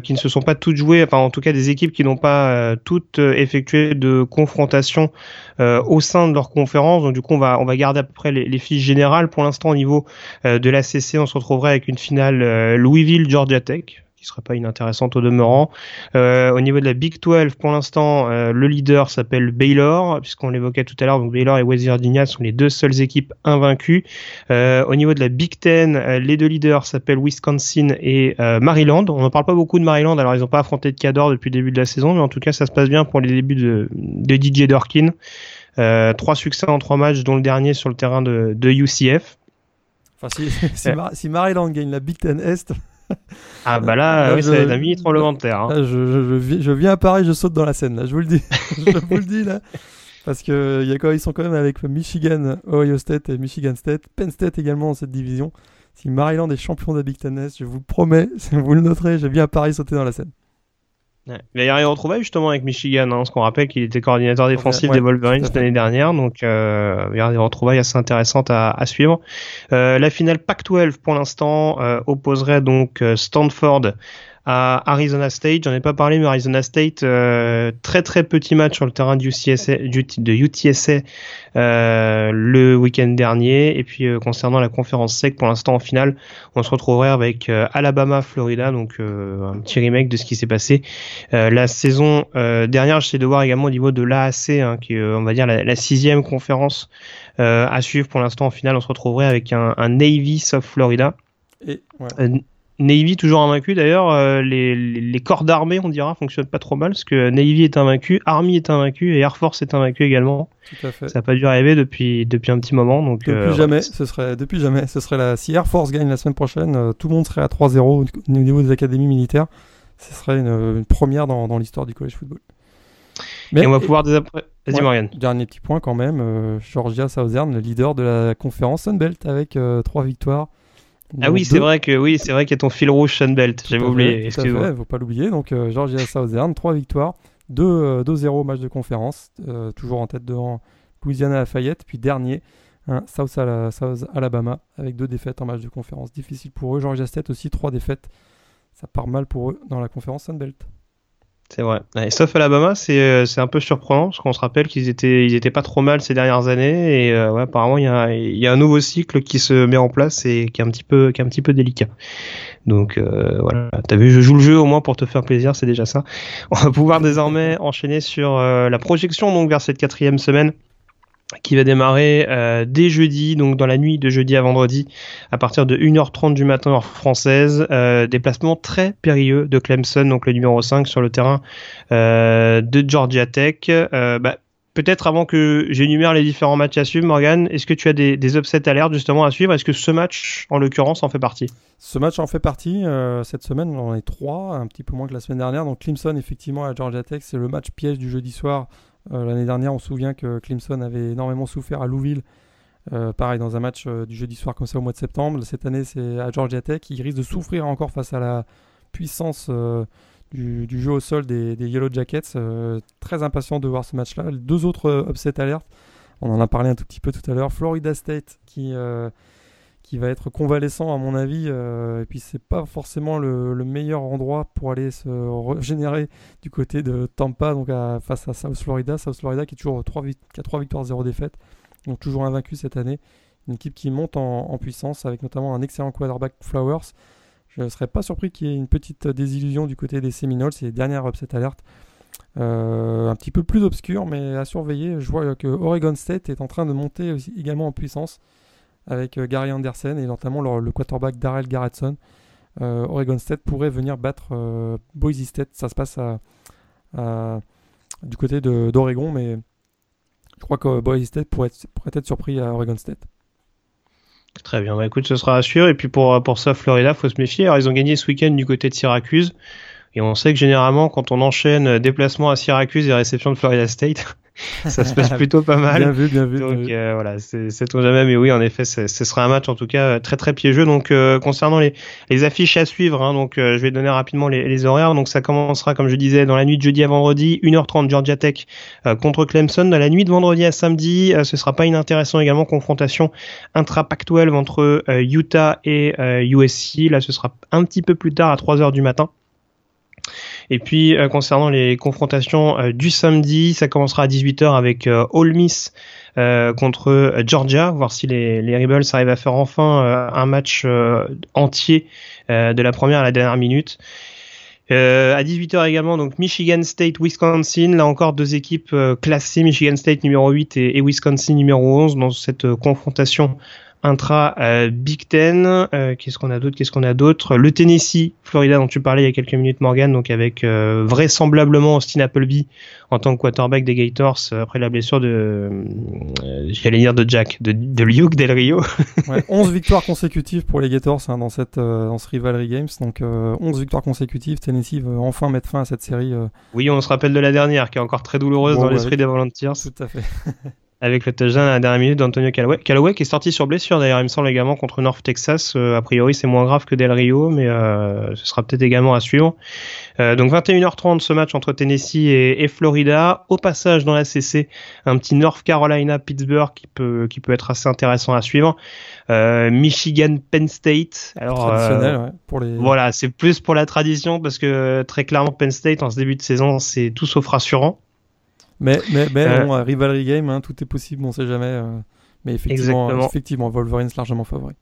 qui ne se sont pas toutes jouées, enfin en tout cas des équipes qui n'ont pas toutes effectué de confrontation au sein de leur conférence. Donc du coup on va garder à peu près les fiches générales. Pour l'instant au niveau de l'ACC, on se retrouverait avec une finale Louisville-Georgia Tech, qui serait pas inintéressante au demeurant. Au niveau de la Big 12, pour l'instant, le leader s'appelle Baylor, puisqu'on l'évoquait tout à l'heure. Donc Baylor et West Virginia sont les deux seules équipes invaincues. Au niveau de la Big 10, les deux leaders s'appellent Wisconsin et Maryland. On ne parle pas beaucoup de Maryland, alors ils n'ont pas affronté de Cador depuis le début de la saison, mais en tout cas ça se passe bien pour les débuts de DJ Durkin. 3 succès en 3 matchs, dont le dernier sur le terrain de UCF. Enfin, si Maryland gagne la Big 10 Est... Ah bah là oui, ça va être un mini tremblement de terre, hein. Je viens à Paris, je saute dans la Seine, là, je vous le dis. Je vous le dis là, parce que ils sont quand même avec Michigan, Ohio State et Michigan State, Penn State également dans cette division. Si Maryland est champion de la Big Ten Est, je vous promets, si vous le noterez, je viens à Paris sauter dans la Seine. Ouais. Il a rien retrouvé justement avec Michigan, parce qu'on rappelle qu'il était coordinateur défensif des Wolverines l'année dernière, donc il y a des retrouvailles assez intéressantes à suivre. La finale Pac-12 pour l'instant opposerait donc Stanford à Arizona State. J'en ai pas parlé, mais Arizona State, très très petit match sur le terrain de UTSA le week-end dernier. Et puis concernant la conférence SEC, pour l'instant en finale, on se retrouverait avec Alabama, Florida, donc un petit remake de ce qui s'est passé la saison dernière. J'essaie de voir également au niveau de l'AAC, qui est, on va dire, la sixième conférence à suivre. Pour l'instant en finale, on se retrouverait avec un Navy South Florida. Et, ouais. Navy toujours invaincu d'ailleurs, les corps d'armée, on dira, fonctionnent pas trop mal, parce que Navy est invaincu, Army est invaincu et Air Force est invaincu également. Tout à fait. Ça n'a pas dû arriver depuis un petit moment, donc depuis jamais, ce serait si Air Force gagne la semaine prochaine, tout le monde serait à 3-0 au niveau des académies militaires. Ce serait une première dans l'histoire du college football. Mais, et on va pouvoir vas-y, ouais, Morgan. Dernier petit point quand même, Georgia Southern, le leader de la conférence Sunbelt avec 3 victoires. Ah oui, c'est vrai qu'il y a ton fil rouge Sunbelt, j'avais oublié, excuse-moi. Il faut pas l'oublier, donc Georgia Southern, 3 victoires, 2-0 au match de conférence, toujours en tête devant Louisiana Lafayette, puis dernier, South Alabama, avec 2 défaites en match de conférence, difficile pour eux. Georgia State aussi, 3 défaites, ça part mal pour eux dans la conférence Sunbelt. C'est vrai. Et sauf Alabama, c'est un peu surprenant, parce qu'on se rappelle qu'ils étaient pas trop mal ces dernières années, et ouais, apparemment il y a un nouveau cycle qui se met en place et qui est un petit peu délicat. Donc voilà, t'as vu, je joue le jeu au moins pour te faire plaisir, c'est déjà ça. On va pouvoir désormais enchaîner sur la projection donc vers cette 4e semaine, qui va démarrer dès jeudi, donc dans la nuit de jeudi à vendredi, à partir de 1h30 du matin heure française. Déplacement très périlleux de Clemson, donc le numéro 5, sur le terrain de Georgia Tech. Peut-être avant que j'énumère les différents matchs à suivre, Morgan, est-ce que tu as des upsets alertes justement à suivre? Est-ce que ce match, en l'occurrence, en fait partie? Ce match en fait partie. Cette semaine, on en est 3, un petit peu moins que la semaine dernière. Donc Clemson, effectivement, à Georgia Tech, c'est le match piège du jeudi soir. L'année dernière, on se souvient que Clemson avait énormément souffert à Louisville, pareil, dans un match du jeudi soir comme ça au mois de septembre. Cette année, c'est à Georgia Tech. Ils risquent de souffrir encore face à la puissance du jeu au sol des Yellow Jackets. Très impatient de voir ce match-là. Deux autres upset alert, on en a parlé un tout petit peu tout à l'heure. Florida State qui va être convalescent à mon avis, et puis c'est pas forcément le meilleur endroit pour aller se régénérer du côté de Tampa, donc face à South Florida qui est toujours 3 victoires 0 défaites, donc toujours invaincu cette année, une équipe qui monte en puissance avec notamment un excellent quarterback Flowers. Je ne serais pas surpris qu'il y ait une petite désillusion du côté des Seminoles. C'est les dernières upset alert, un petit peu plus obscur mais à surveiller. Je vois que Oregon State est en train de monter aussi, également en puissance, avec Gary Anderson et notamment le quarterback Darrell Garrettson. Oregon State pourrait venir battre Boise State. Ça se passe du côté d'Oregon, mais je crois que Boise State pourrait être surpris à Oregon State. Très bien, bah, écoute, ce sera à suivre. Et puis pour ça, Florida, il faut se méfier. Alors, ils ont gagné ce week-end du côté de Syracuse, et on sait que généralement, quand on enchaîne déplacement à Syracuse et réception de Florida State... ça se passe plutôt pas mal. Bien vu. Donc voilà, c'est ton jamais, mais oui, en effet, ce sera un match en tout cas très très piégeux. Donc concernant les affiches à suivre, donc je vais donner rapidement les horaires. Donc ça commencera, comme je disais, dans la nuit de jeudi à vendredi, 1h30 Georgia Tech contre Clemson. Dans la nuit de vendredi à samedi, ce sera pas inintéressant également, confrontation intra-Pac-12 entre Utah et USC. Là, ce sera un petit peu plus tard, à 3h du matin. Et puis concernant les confrontations du samedi, ça commencera à 18h avec Ole Miss contre Georgia, voir si les Rebels arrivent à faire enfin un match entier de la première à la dernière minute. À 18h également, donc Michigan State, Wisconsin, là encore deux équipes classées, Michigan State numéro 8 et Wisconsin numéro 11 dans cette confrontation intra Big Ten. Qu'est-ce qu'on a d'autre? Le Tennessee, Florida, dont tu parlais il y a quelques minutes, Morgan, donc avec vraisemblablement Austin Appleby en tant que quarterback des Gators après la blessure de Luke Del Rio. Ouais, 11 victoires consécutives pour les Gators dans ce Rivalry Games, donc 11 victoires consécutives. Tennessee veut enfin mettre fin à cette série. Oui, on se rappelle de la dernière qui est encore très douloureuse dans l'esprit des Volunteers. Tout à fait. Avec le touchdown à la dernière minute d'Antonio Callaway. Callaway qui est sorti sur blessure d'ailleurs, il me semble également contre North Texas. A priori c'est moins grave que Del Rio, mais ce sera peut-être également à suivre. Donc 21h30 ce match entre Tennessee et Florida. Au passage dans la CC, un petit North Carolina-Pittsburgh qui peut être assez intéressant à suivre. Michigan-Penn State. Alors, traditionnel, ouais, pour les... Voilà, c'est plus pour la tradition parce que très clairement Penn State en ce début de saison c'est tout sauf rassurant. Mais bon, rivalry game, hein, tout est possible, on sait jamais. Mais effectivement, Wolverines largement favori.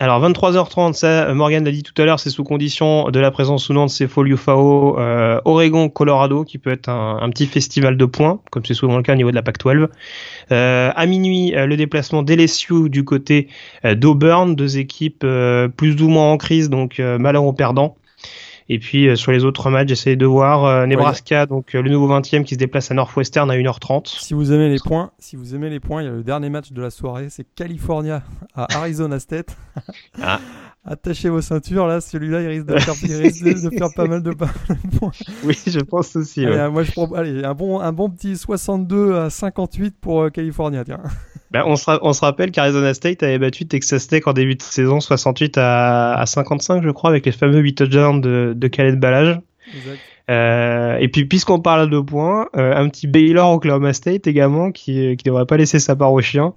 Alors 23h30, ça, Morgan l'a dit tout à l'heure, c'est sous condition de la présence ou non de ces Foliufao, Oregon, Colorado, qui peut être un petit festival de points, comme c'est souvent le cas au niveau de la Pac-12. À minuit, le déplacement d'LSU du côté d'Auburn, deux équipes plus ou moins en crise, donc malheur aux perdants. Et puis sur les autres matchs, j'essaie de voir Nebraska, ouais. Donc le nouveau 20e qui se déplace à Northwestern à 1h30. Si vous aimez les points, il y a le dernier match de la soirée, c'est California à Arizona State. Ah. Attachez vos ceintures, là, celui-là, il risque de faire pas mal de points. Oui, je pense aussi. Ouais. Allez, moi, un bon petit 62-58 pour California, tiens. Ben, on se rappelle qu'Arizona State avait battu Texas Tech en début de saison 68-55, je crois, avec les fameux 8 touchdowns de Khaled Ballage. Exact. Et puis, puisqu'on parle de points, un petit Baylor Oklahoma State également qui devrait pas laisser sa part aux chiens.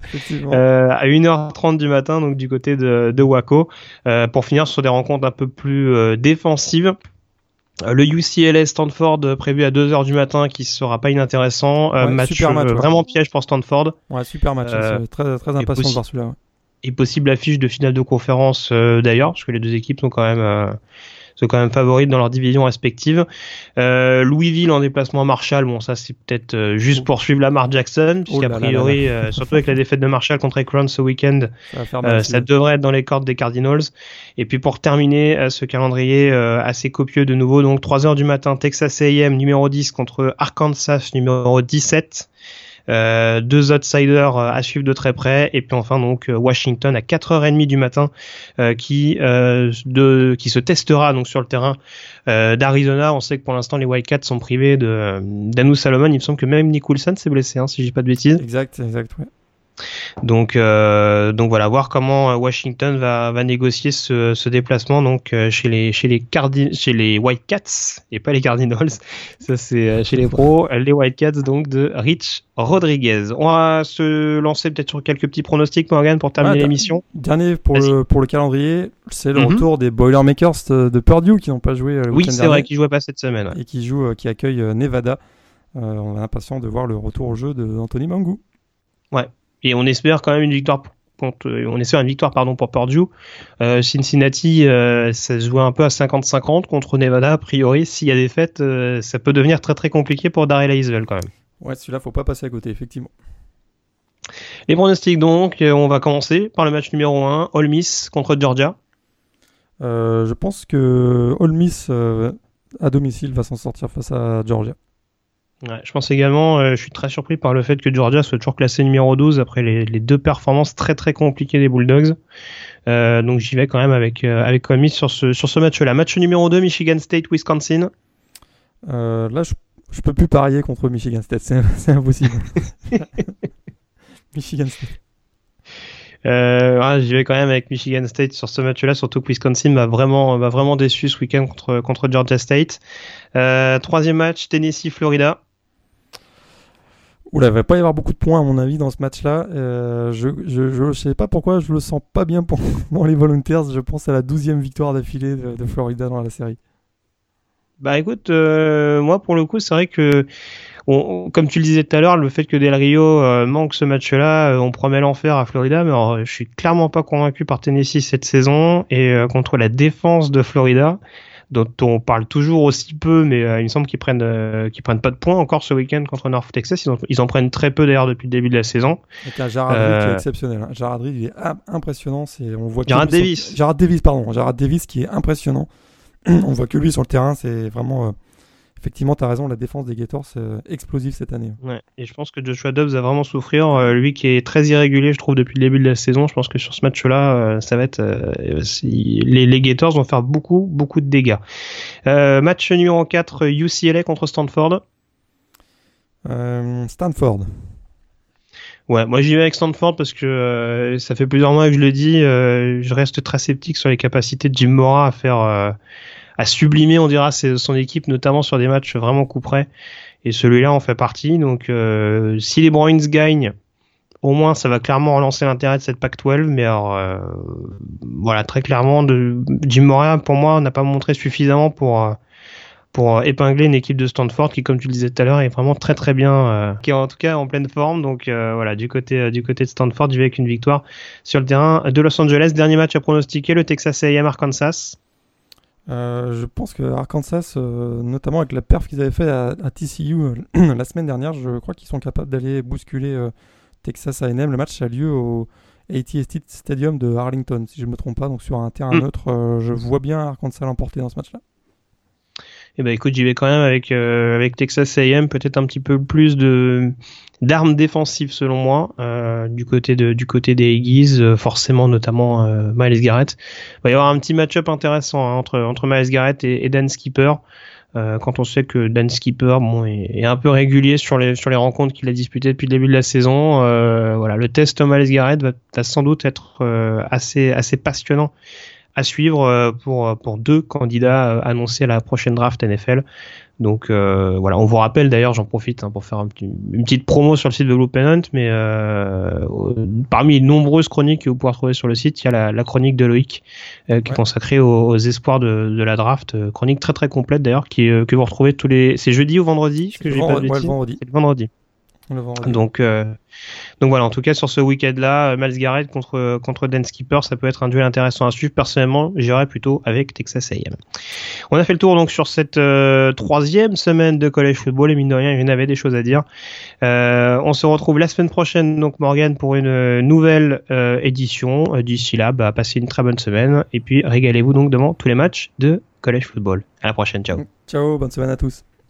À 1h30 du matin, donc du côté de Waco. Pour finir sur des rencontres un peu plus défensives. Le UCLA Stanford prévu à 2h du matin qui sera pas inintéressant. Match, vraiment piège pour Stanford. Ouais, super match. C'est très, très impatient de voir celui-là. Ouais. Et possible affiche de finale de conférence d'ailleurs, parce que les deux équipes sont quand même favorites dans leurs divisions respectives. Louisville en déplacement à Marshall, bon ça c'est peut-être juste pour suivre Lamar Jackson, puisqu'a priori, surtout avec la défaite de Marshall contre Akron ce week-end, ça devrait être dans les cordes des Cardinals. Et puis pour terminer ce calendrier assez copieux de nouveau, donc 3h du matin, Texas A&M numéro 10 contre Arkansas numéro 17. Deux outsiders à suivre de très près, et puis enfin donc Washington à 4h30 du matin qui se testera donc sur le terrain d'Arizona. On sait que pour l'instant les Wildcats sont privés d'Anu Salomon, il me semble que même Nick Wilson s'est blessé, hein, si je dis pas de bêtises. Exact, ouais. Donc voilà, voir comment Washington va négocier ce déplacement donc chez les Wildcats et pas les Cardinals. Ça c'est chez les pros, les Wildcats donc de Rich Rodriguez. On va se lancer peut-être sur quelques petits pronostics, Morgan, pour terminer l'émission. Dernier pour le calendrier, c'est le retour des Boilermakers de Purdue qui n'ont pas joué le week-end dernier. Oui, c'est vrai qu'ils jouaient pas cette semaine. Ouais. Et qui accueillent Nevada. On est impatient de voir le retour au jeu d'Anthony Mangou. Ouais. Et on espère quand même une victoire pour Purdue. Cincinnati, ça se joue un peu à 50-50 contre Nevada. A priori, s'il y a des fêtes, ça peut devenir très très compliqué pour Darrell Heisel quand même. Ouais, celui-là, faut pas passer à côté, effectivement. Les pronostics donc, on va commencer par le match numéro 1, Ole Miss contre Georgia. Je pense que Ole Miss, à domicile, va s'en sortir face à Georgia. Ouais, je pense également, je suis très surpris par le fait que Georgia soit toujours classé numéro 12 après les deux performances très très compliquées des Bulldogs. Donc j'y vais quand même avec Ole Miss sur ce match-là. Match numéro 2, Michigan State-Wisconsin. Là, je peux plus parier contre Michigan State, c'est impossible. Michigan State. J'y vais quand même avec Michigan State sur ce match-là, surtout que Wisconsin m'a vraiment déçu ce week-end contre Georgia State. Troisième match, Tennessee-Florida. Oula, il va pas y avoir beaucoup de points à mon avis dans ce match-là. Je sais pas pourquoi, je le sens pas bien pour les Volunteers. Je pense à la 12e victoire d'affilée de Florida dans la série. Bah écoute, moi pour le coup, c'est vrai que comme tu le disais tout à l'heure, le fait que Del Rio manque ce match-là, on promet l'enfer à Florida, mais alors, je suis clairement pas convaincu par Tennessee cette saison et contre la défense de Florida, dont on parle toujours aussi peu, mais il me semble qu'ils prennent pas de points encore ce week-end contre North Texas. Ils en prennent très peu d'ailleurs depuis le début de la saison. Avec un Jarrad Reed qui est exceptionnel. Hein. Jarrad Reed, il est impressionnant. Jarrad Davis qui est impressionnant. On voit que lui sur le terrain, c'est vraiment. Effectivement, tu as raison, la défense des Gators est explosive cette année. Ouais, et je pense que Joshua Dobbs va vraiment souffrir. Lui qui est très irrégulier, je trouve, depuis le début de la saison. Je pense que sur ce match-là, ça va être. Les Gators vont faire beaucoup, beaucoup de dégâts. Match numéro 4, UCLA contre Stanford. Ouais, moi j'y vais avec Stanford parce que ça fait plusieurs mois que je le dis, je reste très sceptique sur les capacités de Jim Mora à faire, à sublimer, on dira, son équipe, notamment sur des matchs vraiment coup près. Et celui-là en fait partie. Donc si les Bruins gagnent, au moins ça va clairement relancer l'intérêt de cette Pac-12. Mais alors voilà, très clairement, Jim Mora pour moi n'a pas montré suffisamment pour épingler une équipe de Stanford qui, comme tu le disais tout à l'heure, est vraiment très très bien, qui est en tout cas en pleine forme. Donc voilà, du côté de Stanford, je vais avec une victoire sur le terrain de Los Angeles. Dernier match à pronostiquer, le Texas A&M Arkansas. Je pense que Arkansas, notamment avec la perf qu'ils avaient fait à TCU la semaine dernière, je crois qu'ils sont capables d'aller bousculer Texas A&M. Le match a lieu au AT&T Stadium de Arlington, si je ne me trompe pas, donc sur un terrain neutre. Je vois bien Arkansas l'emporter dans ce match-là. Eh ben écoute, j'y vais quand même avec Texas A&M, peut-être un petit peu plus d'armes défensives selon moi, du côté des Aggies, forcément, notamment Myles Garrett. Il va y avoir un petit match-up intéressant hein, entre Myles Garrett et Dan Skipper. Quand on sait que Dan Skipper est un peu régulier sur les rencontres qu'il a disputées depuis le début de la saison, voilà, le test Myles Garrett va sans doute être assez passionnant à suivre pour deux candidats annoncés à la prochaine draft NFL. Donc voilà, on vous rappelle d'ailleurs, j'en profite hein, pour faire une petite promo sur le site de Blue Pennant, mais parmi les nombreuses chroniques que vous pouvez retrouver sur le site, il y a la chronique de Loïc qui est consacrée aux espoirs de la draft, chronique très très complète d'ailleurs, que vous retrouvez c'est jeudi ou vendredi, que j'ai pas de bêtises, c'est le vendredi. Donc voilà, en tout cas sur ce week-end-là, Myles Garrett contre Dan Skipper, ça peut être un duel intéressant à suivre. Personnellement, j'irais plutôt avec Texas A&M. On a fait le tour donc sur cette troisième semaine de college football, et mine de rien, il y en avait des choses à dire. On se retrouve la semaine prochaine, donc Morgan, pour une nouvelle édition. D'ici là, passez une très bonne semaine, et puis régalez-vous donc devant tous les matchs de college football. À la prochaine, ciao. Ciao, bonne semaine à tous.